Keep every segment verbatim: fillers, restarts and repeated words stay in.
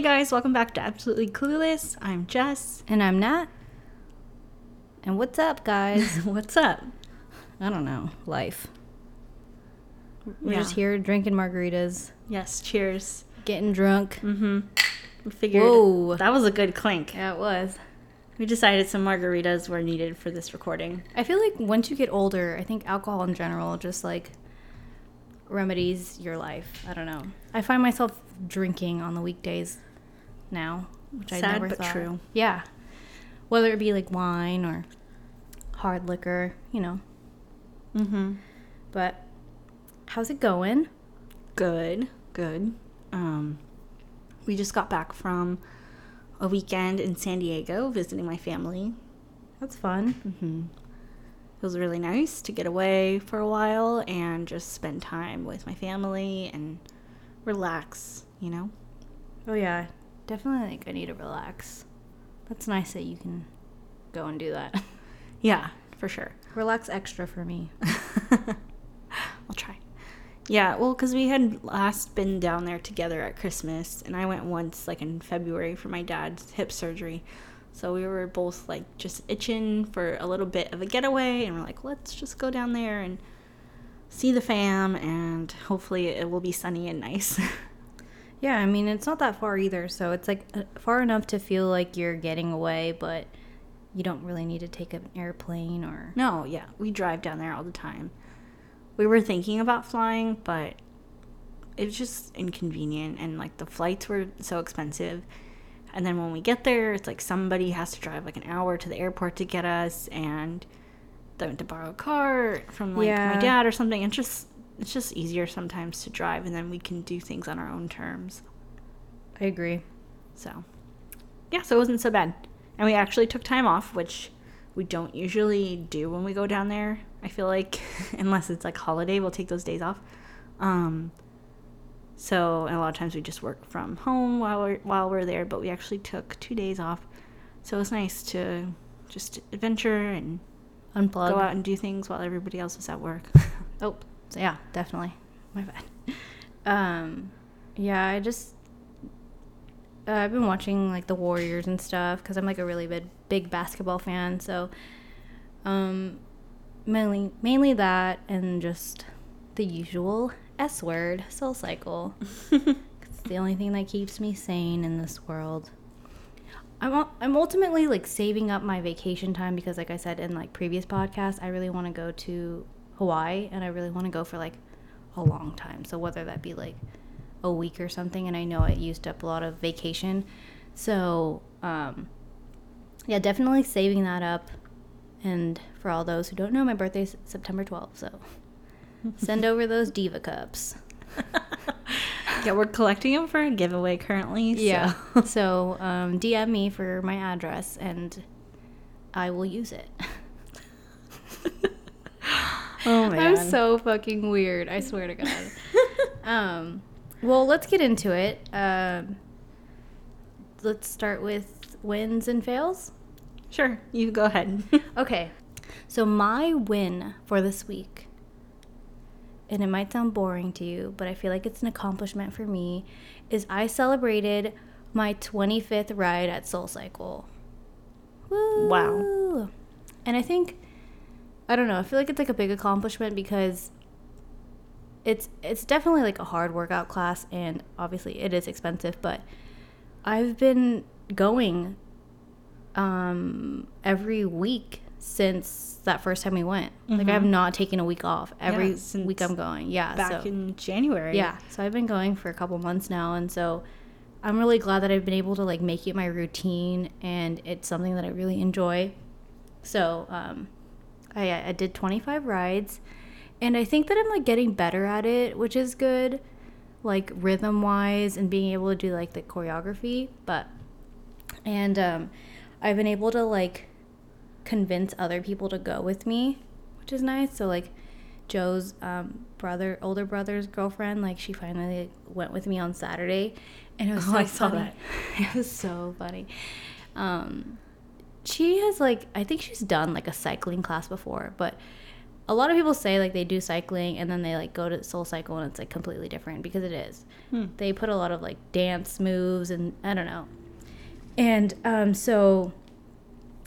Hey guys, welcome back to Absolutely Clueless. I'm Jess. And I'm Nat. And what's up, guys? What's up? I don't know. Life. We're yeah. just here drinking margaritas. Yes, cheers. Getting drunk. Mm-hmm. We figured Whoa. that was a good clink. Yeah, it was. We decided some margaritas were needed for this recording. I feel like once you get older, I think alcohol in general just like remedies your life. I don't know. I find myself drinking on the weekdays now, which Sad, I never but thought. True. Yeah. Whether it be like wine or hard liquor, you know. Mm-hmm. But how's it going? Good. Good. Um, we just got back from a weekend in San Diego visiting my family. That's fun. Mm-hmm. It was really nice to get away for a while and just spend time with my family and relax, you know? Oh, yeah. Definitely, like, I need to relax. That's nice that you can go and do that. Yeah, for sure. Relax extra for me. I'll try. Yeah, well, because we had last been down there together at Christmas, and I went once, like, in February for my dad's hip surgery. So we were both, like, just itching for a little bit of a getaway, and we're like, let's just go down there and see the fam, and hopefully it will be sunny and nice. Yeah, I mean, it's not that far either, so it's, like, far enough to feel like you're getting away, but you don't really need to take an airplane or... No, yeah, we drive down there all the time. We were thinking about flying, but it was just inconvenient, and, like, the flights were so expensive. And then when we get there, it's like somebody has to drive like an hour to the airport to get us, and they went to borrow a car from like yeah. my dad or something. It's just it's just easier sometimes to drive, and then we can do things on our own terms. I agree. So yeah, so it wasn't so bad, and we actually took time off, which we don't usually do when we go down there. I feel like unless it's like holiday, we'll take those days off. Um, So and a lot of times we just work from home while we're, while we're there, but we actually took two days off. So it was nice to just adventure and unplug, go out and do things while everybody else is at work. Oh, so yeah, definitely. My bad. Um, yeah, I just, uh, I've been watching like the Warriors and stuff because I'm like a really big, big basketball fan. So um, mainly, mainly that and just the usual S word, SoulCycle. It's the only thing that keeps me sane in this world. I'm I'm ultimately like saving up my vacation time because, like I said in like previous podcasts, I really want to go to Hawaii, and I really want to go for like a long time. So whether that be like a week or something, and I know I used up a lot of vacation. So um, yeah, definitely saving that up. And for all those who don't know, my birthday's September twelfth, so. Send over those diva cups. Yeah, we're collecting them for a giveaway currently. So. Yeah. So um, D M me for my address, and I will use it. Oh, my God. I'm so fucking weird. I swear to God. um, well, let's get into it. Um, let's start with wins and fails. Sure. You go ahead. Okay. So my win for this week... and it might sound boring to you, but I feel like it's an accomplishment for me, is I celebrated my twenty-fifth ride at SoulCycle. Woo! Wow. And I think, I don't know, I feel like it's like a big accomplishment because it's it's definitely like a hard workout class, and obviously it is expensive, but I've been going um, every week since that first time we went. Mm-hmm. Like, I have not taken a week off. Every yeah, week I'm going. Yeah. Back so, in January. Yeah. So I've been going for a couple months now. And so I'm really glad that I've been able to, like, make it my routine. And it's something that I really enjoy. So um, I, I did twenty-five rides. And I think that I'm, like, getting better at it, which is good. Like, rhythm-wise and being able to do, like, the choreography. But, and um, I've been able to, like, convince other people to go with me, which is nice. So like Joe's um brother older brother's girlfriend, like, she finally went with me on Saturday, and it was oh, so I funny. Saw that. It was so funny. Um she has like I think she's done like a cycling class before, but a lot of people say like they do cycling and then they like go to SoulCycle and it's like completely different, because it is. Hmm. They put a lot of like dance moves and I don't know. And um, so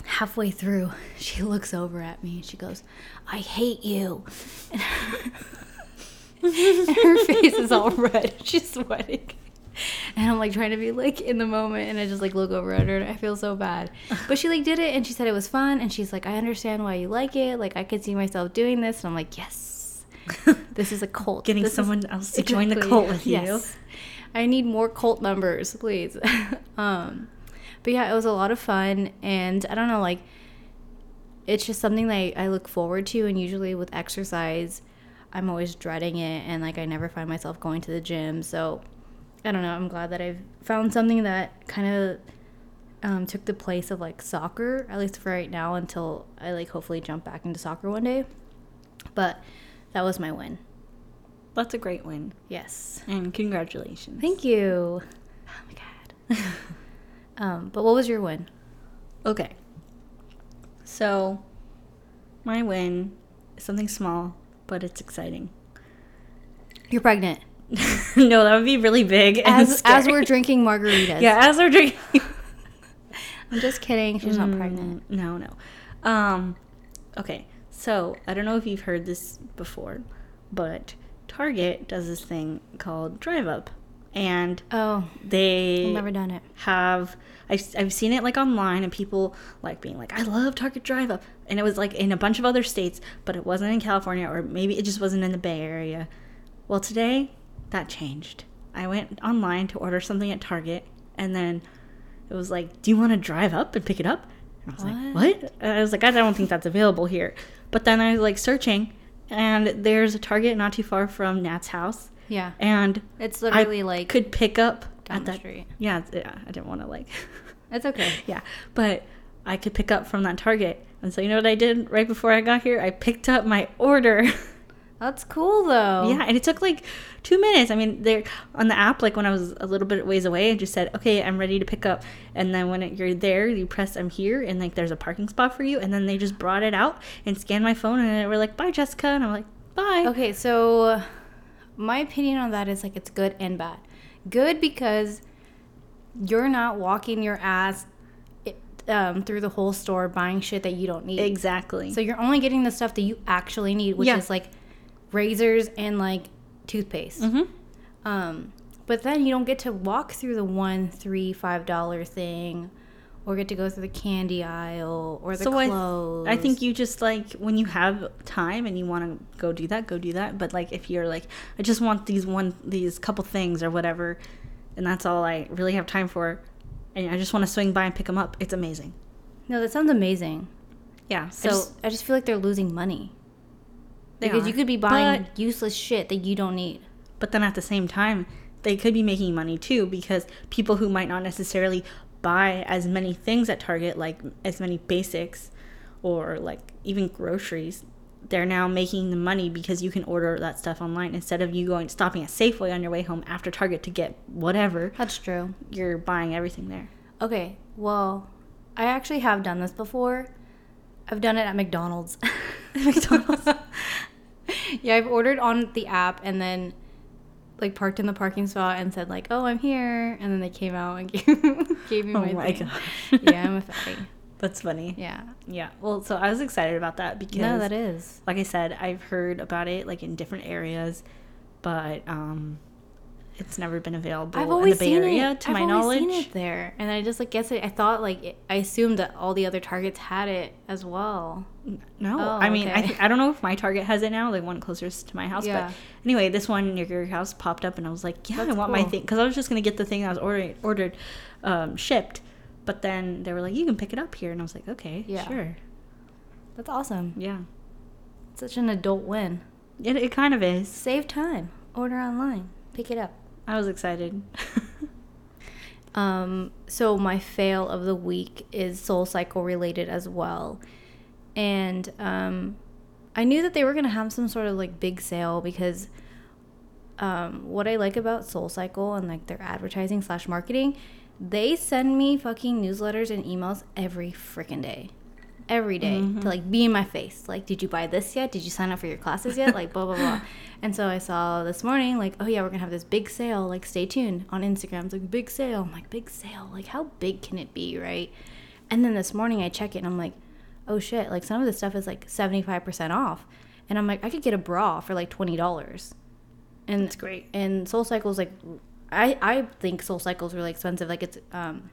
halfway through, she looks over at me and she goes, "I hate you." And her, and her face is all red. She's sweating. And I'm like trying to be like in the moment, and I just like look over at her and I feel so bad. But she like did it and she said it was fun, and she's like, "I understand why you like it. Like I could see myself doing this." And I'm like, yes, this is a cult. Getting this someone is, else to exactly, join the cult with yes. you. I need more cult members, please. um, but yeah, it was a lot of fun, and I don't know, like it's just something that I, I look forward to, and usually with exercise, I'm always dreading it, and like I never find myself going to the gym, so... I don't know, I'm glad that I've found something that kind of um, took the place of, like, soccer, at least for right now, until I, like, hopefully jump back into soccer one day. But that was my win. That's a great win. Yes. And congratulations. Thank you. Oh, my God. um, but what was your win? Okay. So, my win is something small, but it's exciting. You're pregnant. No, that would be really big. And as, as we're drinking margaritas. Yeah, as we're drinking. I'm just kidding. She's mm, not pregnant. No, no. Um, okay, so I don't know if you've heard this before, but Target does this thing called Drive Up, and oh, they I've never done it. Have I've I've seen it like online, and people like being like, "I love Target Drive Up," and it was like in a bunch of other states, but it wasn't in California, or maybe it just wasn't in the Bay Area. Well, today. That changed. I went online to order something at Target, and then it was like, "Do you want to drive up and pick it up?" And I was what? like, "What?" And I was like, "I don't think that's available here." But then I was like searching, and there's a Target not too far from Nat's house. Yeah, and it's literally I like could pick up down at that the street. Yeah, yeah. I didn't want to like. It's okay. Yeah, but I could pick up from that Target, and so you know what I did right before I got here? I picked up my order. That's cool, though. Yeah, and it took, like, two minutes. I mean, they're on the app, like, when I was a little bit ways away, I just said, "Okay, I'm ready to pick up." And then when it, you're there, you press "I'm here," and, like, there's a parking spot for you. And then they just brought it out and scanned my phone, and they were like, "Bye, Jessica." And I'm like, "Bye." Okay, so my opinion on that is, like, it's good and bad. Good because you're not walking your ass Um, through the whole store buying shit that you don't need. Exactly. So you're only getting the stuff that you actually need, which yeah. is, like, razors and like toothpaste. Mm-hmm. Um, but then you don't get to walk through the one, three, five dollar thing, or get to go through the candy aisle or the so clothes. I, th- I think you just like when you have time and you want to go do that, go do that. But like if you're like, I just want these one, these couple things or whatever, and that's all I really have time for, and I just want to swing by and pick them up. It's amazing. No, that sounds amazing. Yeah. So I just, I just feel like they're losing money. Because you could be buying but, useless shit that you don't need. But then at the same time, they could be making money too, because people who might not necessarily buy as many things at Target, like as many basics or like even groceries, they're now making the money because you can order that stuff online instead of you going stopping at Safeway on your way home after Target to get whatever. That's true. You're buying everything there. Okay, well, I actually have done this before. I've done it at McDonald's. McDonald's. Yeah, I've ordered on the app and then, like, parked in the parking spot and said, like, "Oh, I'm here." And then they came out and gave, gave me my thing. Oh, my gosh. Yeah, I'm a fatty. That's funny. Yeah. Yeah. Well, so I was excited about that because... No, that is. Like I said, I've heard about it, like, in different areas, but um, it's never been available I've always in the Bay seen Area, it. to I've my knowledge. I've always seen it there. And I just, like, guess it. I thought, like, it, I assumed that all the other Targets had it as well. No, oh, I mean, okay. I th- I don't know if my Target has it now, like one closest to my house, yeah. but anyway, this one near your house popped up, and I was like, yeah, That's I want cool. my thing, because I was just going to get the thing I was ordering, ordered um, shipped, but then they were like, "You can pick it up here," and I was like, okay, yeah. sure. That's awesome. Yeah. It's such an adult win. It, it kind of is. Save time. Order online. Pick it up. I was excited. um. So my fail of the week is SoulCycle related as well. And um, I knew that they were going to have some sort of, like, big sale because um, what I like about SoulCycle and, like, their advertising slash marketing, they send me fucking newsletters and emails every freaking day. every day mm-hmm. to like be in my face, like, did you buy this yet? Did you sign up for your classes yet? Like blah blah blah. And so I saw this morning, like, oh yeah, we're gonna have this big sale, like stay tuned on Instagram. It's like big sale. I'm like, big sale, like how big can it be, right? And then this morning I check it and I'm like, oh shit, like some of the stuff is like seventy-five percent off, and I'm like, I could get a bra for like twenty dollars, and it's great. And SoulCycle's like, I I think SoulCycle's really expensive, like it's um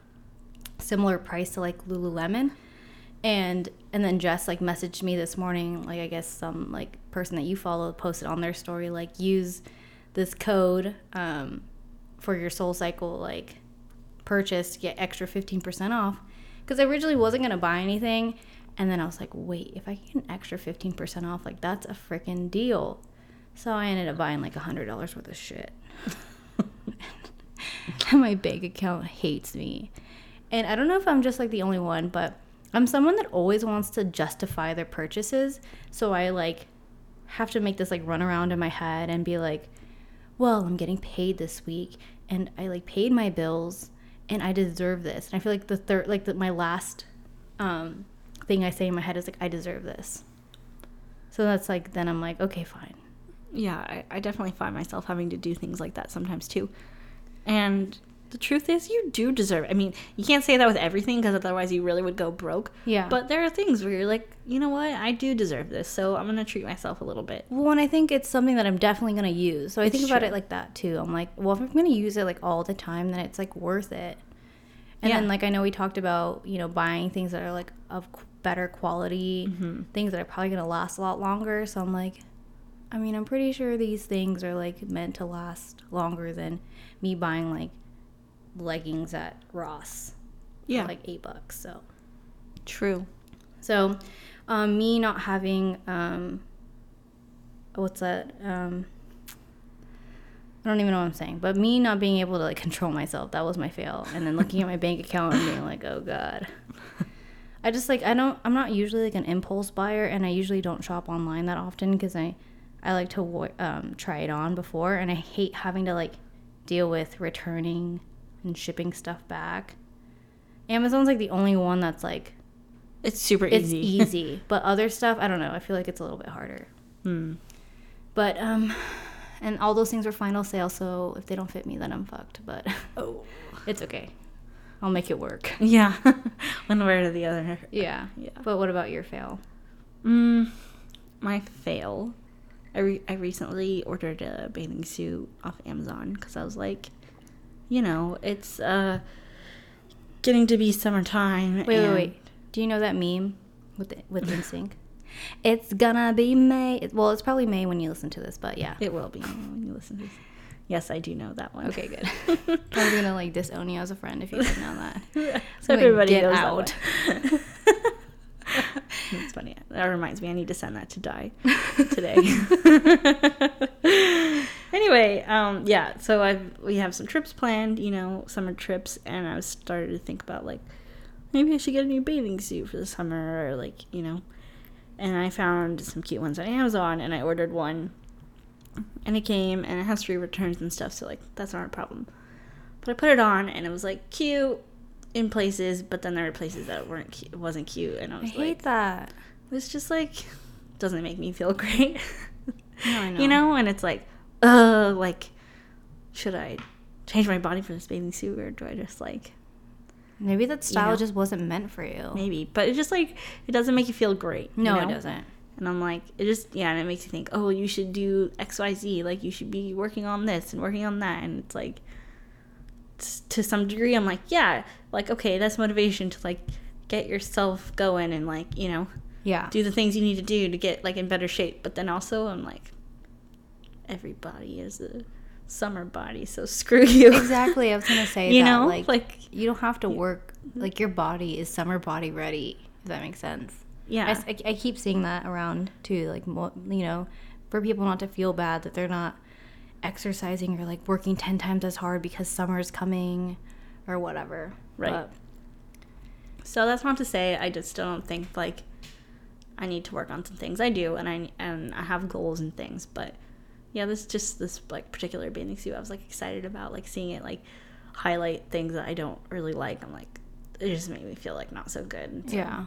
similar price to like Lululemon. And and then Jess like messaged me this morning, like I guess some like person that you follow posted on their story, like use this code um, for your SoulCycle like purchase to get extra fifteen percent off. Because I originally wasn't gonna buy anything, and then I was like, wait, if I get an extra fifteen percent off, like that's a freaking deal. So I ended up buying like one hundred dollars worth of shit. And my bank account hates me. And I don't know if I'm just like the only one, but I'm someone that always wants to justify their purchases, so I like have to make this like run around in my head and be like, well, I'm getting paid this week and I like paid my bills and I deserve this. And I feel like the third like the, my last um thing I say in my head is like, I deserve this. So that's like, then I'm like, okay, fine. Yeah, I, I definitely find myself having to do things like that sometimes too. And the truth is, you do deserve it. I mean, you can't say that with everything, because otherwise you really would go broke. Yeah. But there are things where you're like, you know what? I do deserve this, so I'm going to treat myself a little bit. Well, and I think it's something that I'm definitely going to use. So I it's think about true. It like that, too. I'm like, well, if I'm going to use it, like, all the time, then it's, like, worth it. And yeah. then, like, I know we talked about, you know, buying things that are, like, of better quality, mm-hmm. things that are probably going to last a lot longer. So I'm like, I mean, I'm pretty sure these things are, like, meant to last longer than me buying, like, leggings at Ross yeah for like eight bucks. So true. So um me not having um what's that um I don't even know what I'm saying, but me not being able to like control myself, that was my fail. And then looking at my bank account and being like, oh god. I just like I don't I'm not usually like an impulse buyer, and I usually don't shop online that often because I I like to um try it on before, and I hate having to like deal with returning and shipping stuff back. Amazon's like the only one that's like it's super easy. It's easy. But other stuff, I don't know, I feel like it's a little bit harder. Hmm. But um and all those things were final sale, so if they don't fit me then I'm fucked, but oh, it's okay. I'll make it work. Yeah. One way or the other. Yeah. Yeah. But what about your fail? Mm, my fail. I re- I recently ordered a bathing suit off Amazon cuz I was like, you know, it's uh, getting to be summertime. Wait, and wait, wait. Do you know that meme with with NSYNC? It's gonna be May. Well, it's probably May when you listen to this, but yeah. It will be May when you listen to this. Yes, I do know that one. Okay, good. I was gonna like disown you as a friend if you didn't know that. So everybody knows out. That one. That's funny. That reminds me, I need to send that to Di today. Anyway, um, yeah, so I've we have some trips planned, you know, summer trips, and I was started to think about, like, maybe I should get a new bathing suit for the summer, or, like, you know. And I found some cute ones on Amazon, and I ordered one, and it came, and it has three returns and stuff, so, like, that's not a problem. But I put it on, and it was, like, cute in places, but then there were places that weren't cute, wasn't cute, and I was I like, I hate that. It was just like, doesn't make me feel great. No, I know. You know, and it's like, uh, like, should I change my body for this bathing suit, or do I just like? Maybe that style you know, just wasn't meant for you. Maybe, but it's just like, it doesn't make you feel great. No, you know? It doesn't. And I'm like, it just, yeah, and it makes you think, oh, you should do X, Y, Z, like you should be working on this and working on that, and it's like, to some degree I'm like, yeah, like, okay, that's motivation to like get yourself going and like, you know, yeah, do the things you need to do to get like in better shape. But then also I'm like, everybody is a summer body, so screw you. Exactly. I was gonna say you that, know like, like you don't have to work, like your body is summer body ready, if that makes sense. Yeah, I, I keep seeing that around too, like, you know, for people not to feel bad that they're not exercising or like working ten times as hard because summer's coming or whatever, right? But so that's not to say I just still don't think like I need to work on some things. I do, and I and I have goals and things, but yeah, this just this like particular bathing suit I was like excited about, like seeing it like highlight things that I don't really like. I'm like, it just made me feel like not so good. So yeah,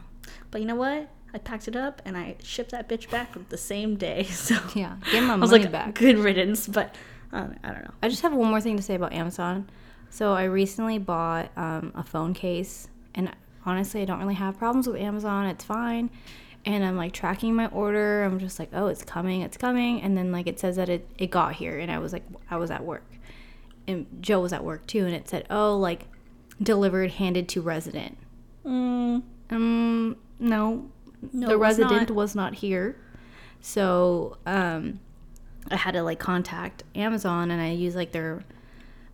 But you know what? I packed it up and I shipped that bitch back the same day. So yeah, give my money back. I was like, back. Good riddance, but um, I don't know. I just have one more thing to say about Amazon. So I recently bought um, a phone case, and honestly, I don't really have problems with Amazon. It's fine. And I'm like tracking my order. I'm just like, oh, it's coming, it's coming. And then like it says that it, it got here, and I was like, I was at work. And Joe was at work too, and it said, oh, like delivered, handed to resident. Mm. Um, no. No, the resident was not here, so um, I had to like contact Amazon, and I use like their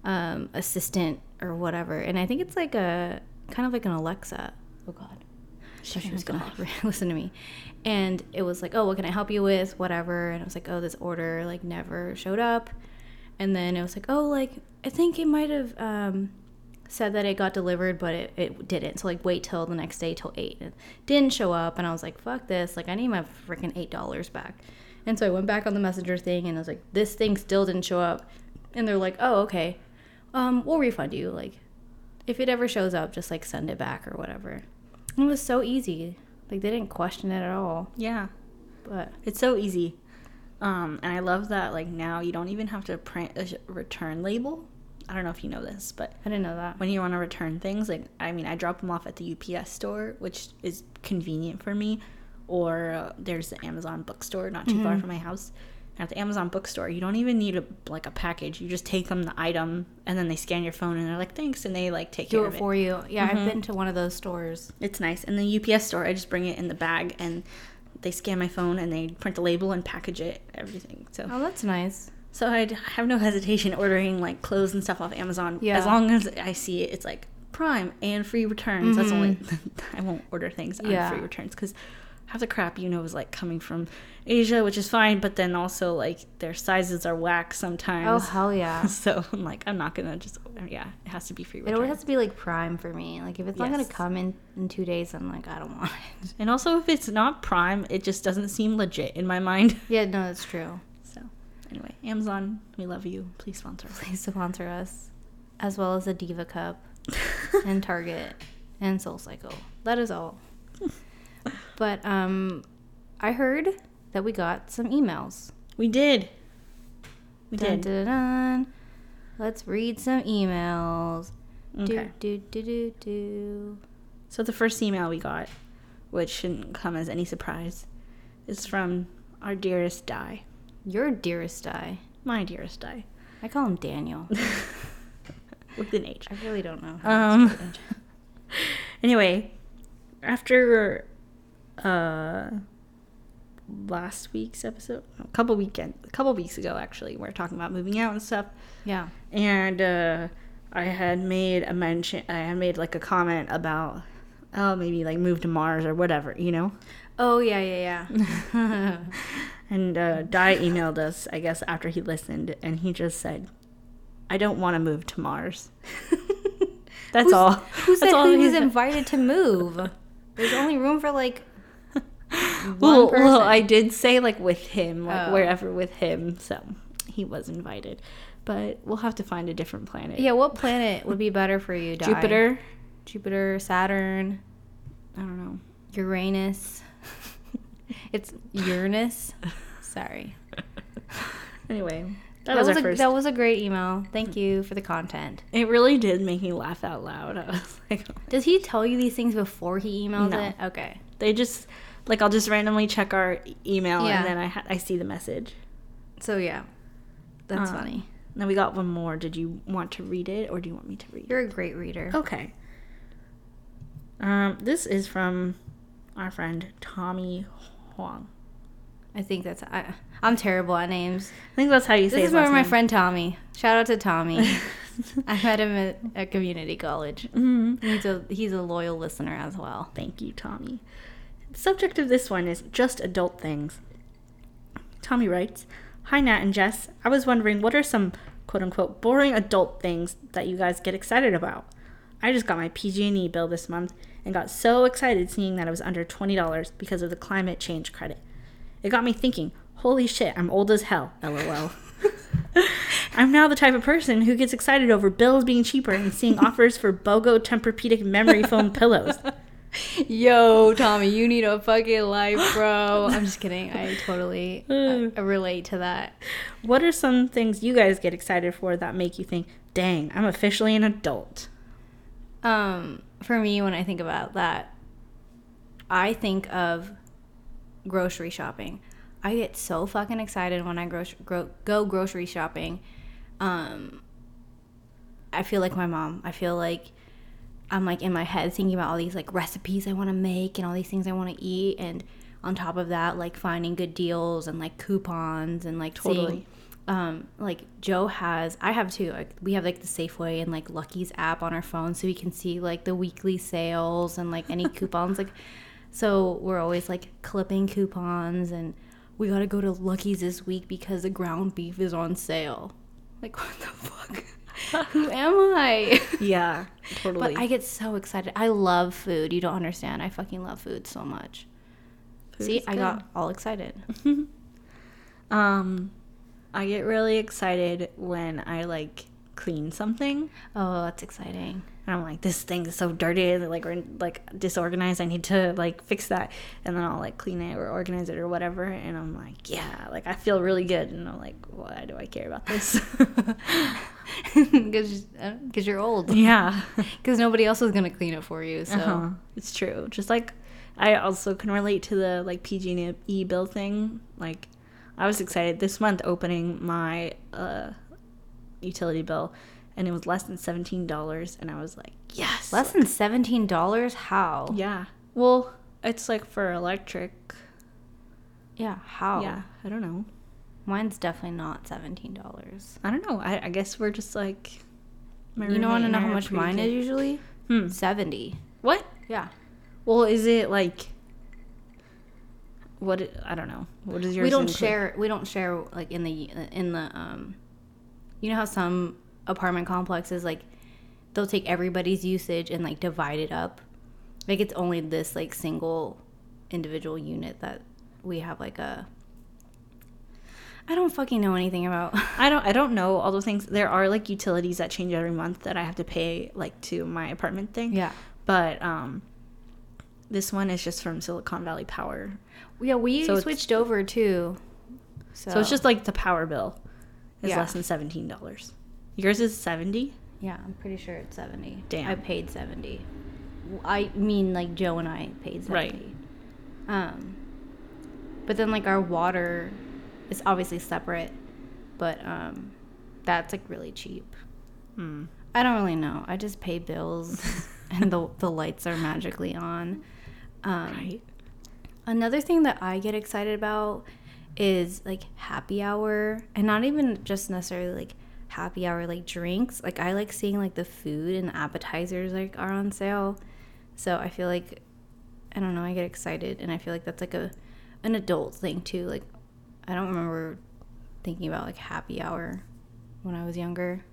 um, assistant or whatever, and I think it's like a kind of like an Alexa. Oh God, she, she was gonna listen to me, and it was like, oh, what can I help you with, whatever, and I was like, oh, this order like never showed up, and then it was like, oh, like I think it might have um, said that it got delivered, but it, it didn't. So, like, wait till the next day, till eight. It didn't show up, and I was like, fuck this. Like, I need my freaking eight dollars back. And so I went back on the Messenger thing, and I was like, this thing still didn't show up. And they're like, oh, okay. Um, we'll refund you. Like, if it ever shows up, just, like, send it back or whatever. And it was so easy. Like, they didn't question it at all. Yeah. But it's so easy. Um, and I love that, like, now you don't even have to print a return label. I don't know if you know this, but I didn't know that. When you want to return things, like, I mean, I drop them off at the U P S store, which is convenient for me, or uh, there's the Amazon bookstore not too mm-hmm. far from my house. At the Amazon bookstore, you don't even need a like a package. You just take them the item, and then they scan your phone, and they're like, thanks, and they like take Do care of it. Do it for you. Yeah, mm-hmm. I've been to one of those stores. It's nice. And the U P S store, I just bring it in the bag, and they scan my phone, and they print a label and package it, everything. So oh, that's nice. So I'd have no hesitation ordering, like, clothes and stuff off Amazon. Yeah. As long as I see it, it's, like, Prime and free returns. Mm-hmm. That's only – I won't order things on yeah. free returns because half the crap, you know, is, like, coming from Asia, which is fine. But then also, like, their sizes are whack sometimes. Oh, hell yeah. So I'm, like, I'm not going to just – yeah, it has to be free returns. It always has to be, like, Prime for me. Like, if it's yes. not going to come in, in two days, I'm, like, I don't want it. And also, if it's not Prime, it just doesn't seem legit in my mind. Yeah, no, that's true. Anyway, Amazon, we love you. Please sponsor us. Please sponsor us. As well as a Diva Cup and Target and SoulCycle. That is all. But um, I heard that we got some emails. We did. We dun, did. Dun, dun, dun. Let's read some emails. Okay. Do, do, do, do, do. So the first email we got, which shouldn't come as any surprise, is from our dearest Di. Your dearest Di. My dearest Di. I call him Daniel. With an H. I really don't know. How um. Anyway, after uh, last week's episode, a couple weekend, a couple weeks ago actually, we were talking about moving out and stuff. Yeah. And uh, I had made a mention. I had made like a comment about, oh, maybe like move to Mars or whatever, you know. Oh yeah, yeah, yeah. And uh, Di emailed us, I guess, after he listened, and he just said, I don't want to move to Mars. That's who's, all. Who said who was invited to move? There's only room for, like, one well, person. Well, I did say, like, with him, like, oh. wherever with him, so he was invited. But we'll have to find a different planet. Yeah, what planet would be better for you, Di? Jupiter. Jupiter, Saturn. I don't know. Uranus. It's Uranus. Sorry. Anyway, that, that was, was our a, first. That was a great email. Thank you for the content. It really did make me laugh out loud. I was like, oh. Does he tell you these things before he emails no. it? Okay. They just, like, I'll just randomly check our email yeah. and then I ha- I see the message. So, yeah. That's um, funny. Now, we got one more. Did you want to read it or do you want me to read You're it? You're a great reader. Okay. Um, this is from our friend Tommy Huang. I think that's I, I'm terrible at names. I think that's how you say it. This is from my friend Tommy. Shout out to Tommy. I met him at, at community college. Mm-hmm. He's a he's a loyal listener as well. Thank you, Tommy. The subject of this one is just adult things. Tommy writes, "Hi Nat and Jess. I was wondering what are some quote unquote boring adult things that you guys get excited about. I just got my P G and E bill this month and got so excited seeing that it was under twenty dollars because of the climate change credit. It got me thinking, holy shit, I'm old as hell, lol. I'm now the type of person who gets excited over bills being cheaper and seeing offers for BOGO Tempur-Pedic memory foam pillows. Yo, Tommy, you need a fucking life, bro. I'm just kidding. I totally uh, relate to that. What are some things you guys get excited for that make you think, dang, I'm officially an adult? Um, for me, when I think about that, I think of grocery shopping. I get so fucking excited when I gro- gro- go grocery shopping. Um, I feel like my mom. I feel like I'm like in my head thinking about all these like recipes I want to make and all these things I want to eat, and on top of that, like finding good deals and like coupons and like totally. Seeing, um, like Joe has, I have too. Like we have like the Safeway and like Lucky's app on our phone, so we can see like the weekly sales and like any coupons. Like, so we're always like clipping coupons, and we gotta go to Lucky's this week because the ground beef is on sale. Like, what the fuck? Who am I? Yeah, totally. But I get so excited. I love food. You don't understand. I fucking love food so much. Food See, I got all excited. um, I get really excited when I, like, clean something. Oh, that's exciting. And I'm like, this thing is so dirty. They're like, we're, like, disorganized. I need to, like, fix that. And then I'll, like, clean it or organize it or whatever. And I'm like, yeah. Like, I feel really good. And I'm like, why do I care about this? Because you're old. Yeah. Because nobody else is going to clean it for you. So uh-huh. It's true. Just, like, I also can relate to the, like, P G and E bill thing. Like, I was excited this month opening my uh, utility bill. And it was less than seventeen dollars, and I was like, yes. Less than seventeen dollars? How? Yeah. Well, it's like for electric. Yeah, how? Yeah, I don't know. Mine's definitely not seventeen dollars. I don't know. I, I guess we're just like... You don't want to know how much mine is usually? Hmm. seventy. What? Yeah. Well, is it like... What? I don't know. What is yours? We don't include? share... We don't share like in the... in the um. You know how some... apartment complexes, like they'll take everybody's usage and like divide it up, like it's only this like single individual unit that we have like a I don't fucking know anything about. I don't I don't know all those things. There are like utilities that change every month that I have to pay like to my apartment thing. Yeah, but um this one is just from Silicon Valley Power. Yeah, we so switched over too, so. so it's just like the power bill is yeah. less than seventeen dollars. Yours is seventy? Yeah, I'm pretty sure it's seventy. Damn. I paid seventy. I mean, like, Joe and I paid seventy. Right. Um, but then, like, our water is obviously separate, but um, that's, like, really cheap. Mm. I don't really know. I just pay bills, and the the lights are magically on. Um, right. Another thing that I get excited about is, like, happy hour, and not even just necessarily, like, happy hour like drinks. Like I like seeing like the food and the appetizers like are on sale, so I feel like I don't know I get excited, and I feel like that's like a an adult thing too. Like I don't remember thinking about like happy hour when I was younger,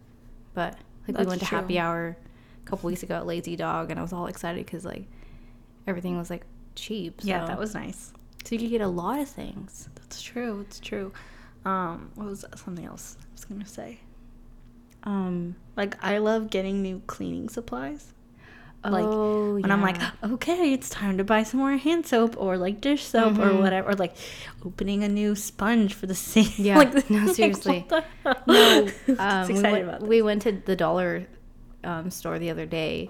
but like that's we went to true. Happy hour a couple weeks ago at Lazy Dog, and I was all excited because like everything was like cheap, so. Yeah, that was nice, so you could get a lot of things. That's true. It's true. Um what was that? Something else I was gonna say. Um, like I love getting new cleaning supplies. Like oh, when yeah. I'm like, okay, it's time to buy some more hand soap or like dish soap mm-hmm. or whatever, or like opening a new sponge for the sink. Yeah, like, no, seriously. Like, no, um, we, went, we went to the dollar um, store the other day,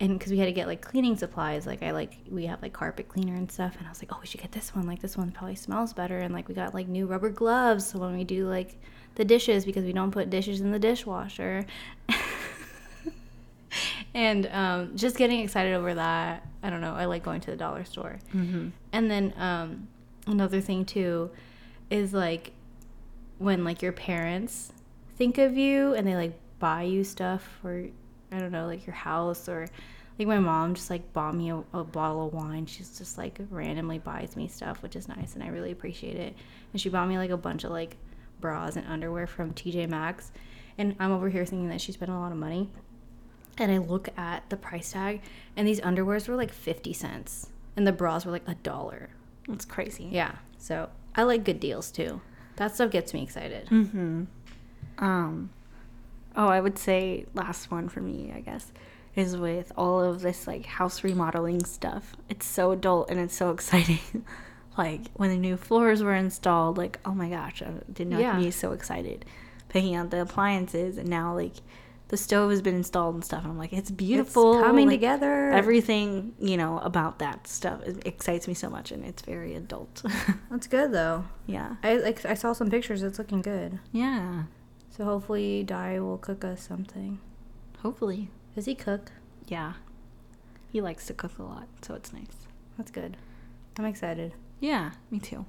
and because we had to get like cleaning supplies, like I like we have like carpet cleaner and stuff, and I was like, oh, we should get this one. Like this one probably smells better, and like we got like new rubber gloves, so when we do like. The dishes, because we don't put dishes in the dishwasher. And um, just getting excited over that. I don't know. I like going to the dollar store. Mm-hmm. And then um, another thing, too, is, like, when, like, your parents think of you and they, like, buy you stuff for, I don't know, like, your house or... Like, my mom just, like, bought me a, a bottle of wine. She's just, like, randomly buys me stuff, which is nice, and I really appreciate it. And she bought me, like, a bunch of, like... bras and underwear from T J Maxx, and I'm over here thinking that she spent a lot of money, and I look at the price tag, and these underwears were like fifty cents and the bras were like a dollar. That's crazy. Yeah, so I like good deals too. That stuff gets me excited. Mm-hmm. um oh I would say last one for me, I guess, is with all of this like house remodeling stuff. It's so adult and it's so exciting. Like when the new floors were installed, like, oh my gosh, I did not yeah. be so excited picking out the appliances. And now like the stove has been installed and stuff, and I'm like, it's beautiful, it's coming like, together. Everything, you know, about that stuff excites me so much, and it's very adult. That's good though. Yeah, I like I saw some pictures. It's looking good. Yeah. So hopefully Di will cook us something. Hopefully. Does he cook? Yeah. He likes to cook a lot, so it's nice. That's good. I'm excited. Yeah, me too.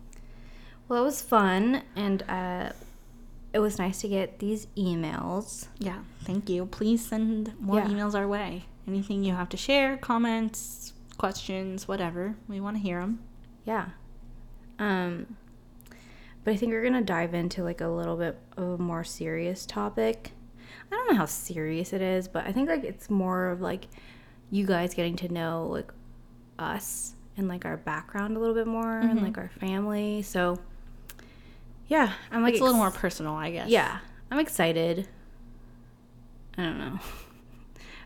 Well, it was fun, and uh, it was nice to get these emails. Yeah, thank you. Please send more yeah. emails our way. Anything you have to share, comments, questions, whatever. We want to hear them. Yeah. Um... But I think we're going to dive into, like, a little bit of a more serious topic. I don't know how serious it is, but I think, like, it's more of, like, you guys getting to know, like, us and, like, our background a little bit more mm-hmm. and, like, our family. So, yeah. I'm like It's ex- a little more personal, I guess. Yeah. I'm excited. I don't know.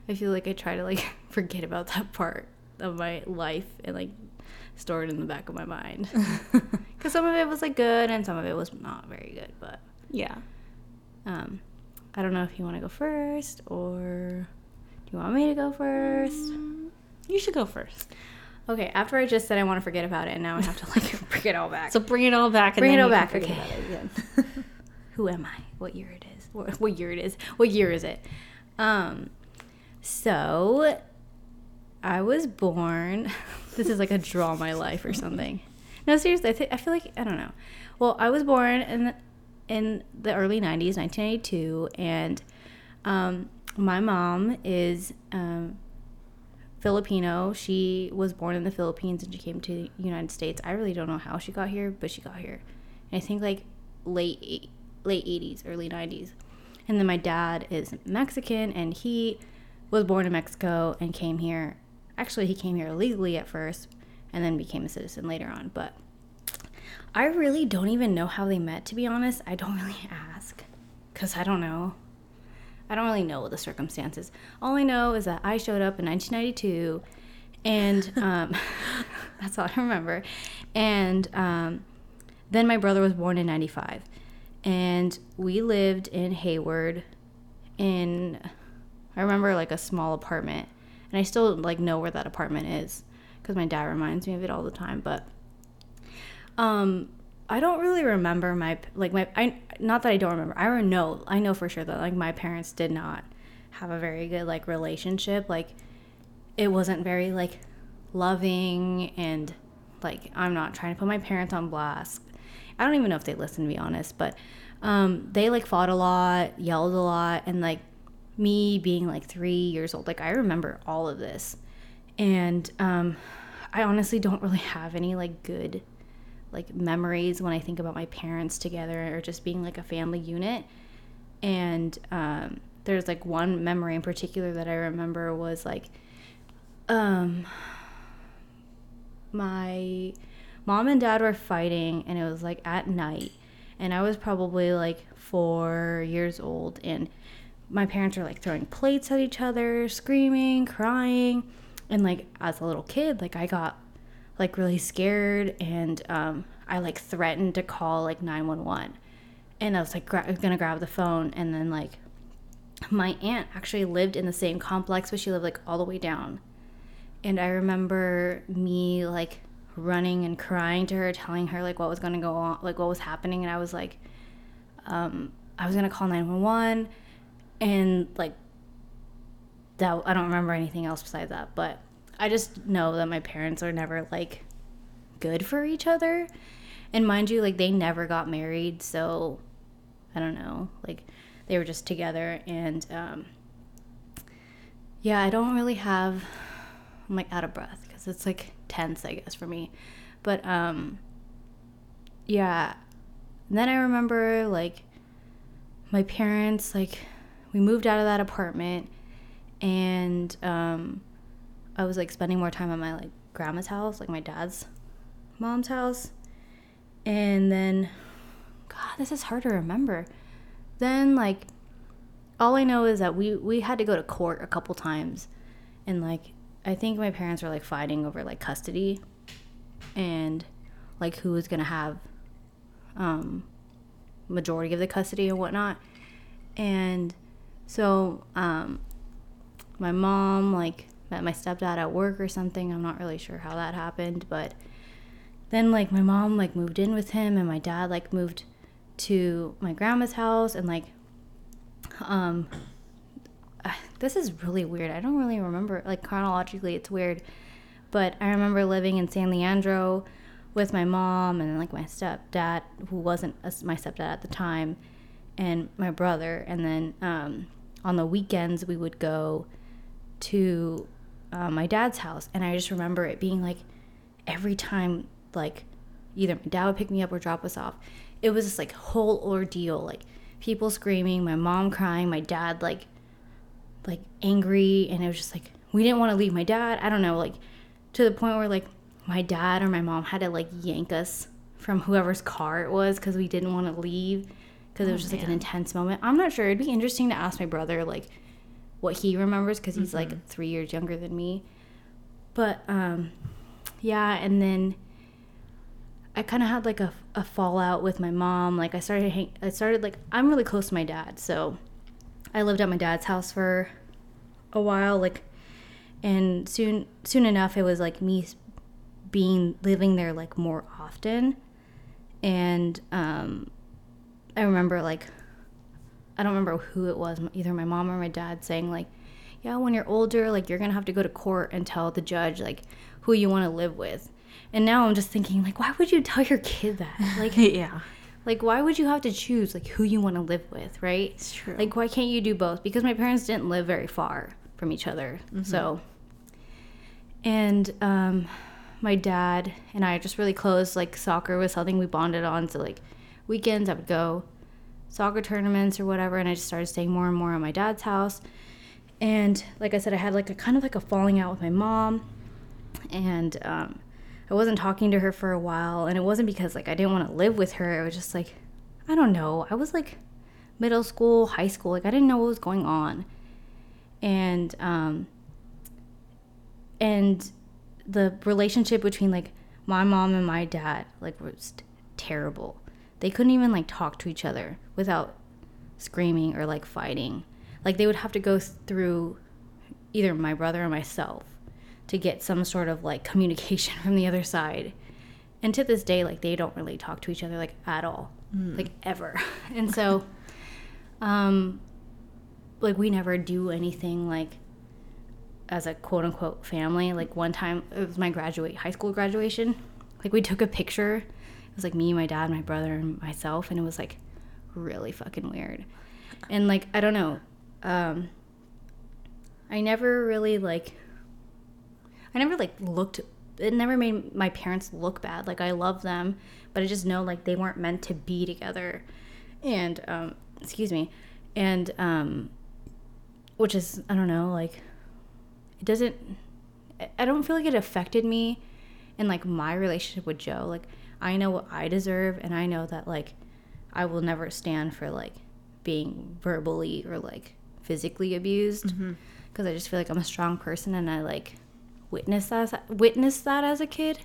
I feel like I try to, like, forget about that part of my life and, like, stored in the back of my mind because some of it was like good and some of it was not very good, but yeah um I don't know if you want to go first or do you want me to go first? You should go first. Okay, after I just said I want to forget about it, and now I have to like bring it all back. So bring it all back bring and it all back okay it again. Who am I? What year it is what year it is what year is it um so I was born, this is like a draw my life or something. No, seriously, I, th- I feel like, I don't know. Well, I was born in the, in the early nineties, nineteen eighty-two, and um, my mom is um, Filipino. She was born in the Philippines and she came to the United States. I really don't know how she got here, but she got here. And I think like late late eighties, early nineties. And then my dad is Mexican, and he was born in Mexico and came here. Actually, he came here illegally at first and then became a citizen later on. But I really don't even know how they met, to be honest. I don't really ask because I don't know. I don't really know the circumstances. All I know is that I showed up in nineteen ninety-two, and um, that's all I remember. And um, then my brother was born in ninety-five, and we lived in Hayward in, I remember, like a small apartment. And I still, like, know where that apartment is because my dad reminds me of it all the time. But um, I don't really remember my, like, my, I not that I don't remember. I don't know. I know for sure that, like, my parents did not have a very good, like, relationship. Like, it wasn't very, like, loving and, like, I'm not trying to put my parents on blast. I don't even know if they listened, to be honest. But um, they, like, fought a lot, yelled a lot, and, like, me being like three years old, like I remember all of this, and um I honestly don't really have any like good like memories when I think about my parents together or just being like a family unit. And um there's like one memory in particular that I remember was like um my mom and dad were fighting, and it was like at night, and I was probably like four years old, and my parents were, like, throwing plates at each other, screaming, crying. And, like, as a little kid, like, I got, like, really scared. And um, I, like, threatened to call, like, nine one one. And I was, like, gra- going to grab the phone. And then, like, my aunt actually lived in the same complex, but she lived, like, all the way down. And I remember me, like, running and crying to her, telling her, like, what was going to go on, like, what was happening. And I was, like, um, I was going to call nine one one. And, like, that, I don't remember anything else besides that. But I just know that my parents are never, like, good for each other. And mind you, like, they never got married. So, I don't know. Like, they were just together. And, um, yeah, I don't really have, I'm, like, out of breath. Because it's, like, tense, I guess, for me. But, um, yeah. And then I remember, like, my parents, like, we moved out of that apartment, and um, I was, like, spending more time at my, like, grandma's house, like, my dad's mom's house. And then, God, this is hard to remember. Then, like, all I know is that we, we had to go to court a couple times, And, like, I think my parents were, like, fighting over, like, custody and, like, who was going to have um, majority of the custody and whatnot. And so um, my mom, like, met my stepdad at work or something. I'm not really sure how that happened. But then, like, my mom, like, moved in with him, and my dad, like, moved to my grandma's house. And, like, um... this is really weird. I don't really remember, like, chronologically it's weird, but I remember living in San Leandro with my mom and, like, my stepdad, who wasn't a, my stepdad at the time, and my brother. And then um, on the weekends we would go to uh, my dad's house, and I just remember it being, like, every time, like, either my dad would pick me up or drop us off, it was this, like, whole ordeal, like, people screaming, my mom crying, my dad, like, like, angry. And it was just, like, we didn't want to leave my dad. I don't know, like, to the point where, like, my dad or my mom had to, like, yank us from whoever's car it was because we didn't want to leave, because oh, it was just, man. like, an intense moment. I'm not sure. It'd be interesting to ask my brother, like, what he remembers, because he's, mm-hmm. like, three years younger than me. But, um, yeah, and then I kind of had, like, a, a fallout with my mom. Like, I started, hang- I started, like, I'm really close to my dad, so I lived at my dad's house for a while, like, and soon soon enough it was, like, me being living there, like, more often. And um, I remember, like, I don't remember who it was, either my mom or my dad, saying, like, yeah, when you're older, like, you're gonna have to go to court and tell the judge, like, who you want to live with. And now I'm just thinking, like, why would you tell your kid that? Like, yeah. Like, why would you have to choose, like, who you want to live with, right? It's true. Like, why can't you do both? Because my parents didn't live very far from each other. Mm-hmm. So, and um, my dad and I are just really close. Like, soccer was something we bonded on. So, like, weekends I would go soccer tournaments or whatever. And I just started staying more and more at my dad's house. And, like I said, I had, like, a kind of, like, a falling out with my mom. And um I wasn't talking to her for a while, and it wasn't because, like, I didn't want to live with her. It was just, like, I don't know. I was, like, middle school, high school. Like, I didn't know what was going on. And um, and the relationship between, like, my mom and my dad, like, was terrible. They couldn't even, like, talk to each other without screaming or, like, fighting. Like, they would have to go through either my brother or myself to get some sort of, like, communication from the other side. And to this day, like, they don't really talk to each other, like, at all. Mm. Like, ever. And so, um, like, we never do anything, like, as a quote-unquote family. Like, one time, it was my graduate, high school graduation. Like, we took a picture. It was, like, me, my dad, my brother, and myself. And it was, like, really fucking weird. And, like, I don't know. Um, I never really, like... I never, like, looked, it never made my parents look bad. Like, I love them, but I just know, like, they weren't meant to be together. And, um, excuse me. And, um, which is, I don't know, like, it doesn't, I don't feel like it affected me in, like, my relationship with Joe. Like, I know what I deserve, and I know that, like, I will never stand for, like, being verbally or, like, physically abused. Mm-hmm. 'Cause I just feel like I'm a strong person, and I, like, witnessed that, witnessed that as a kid.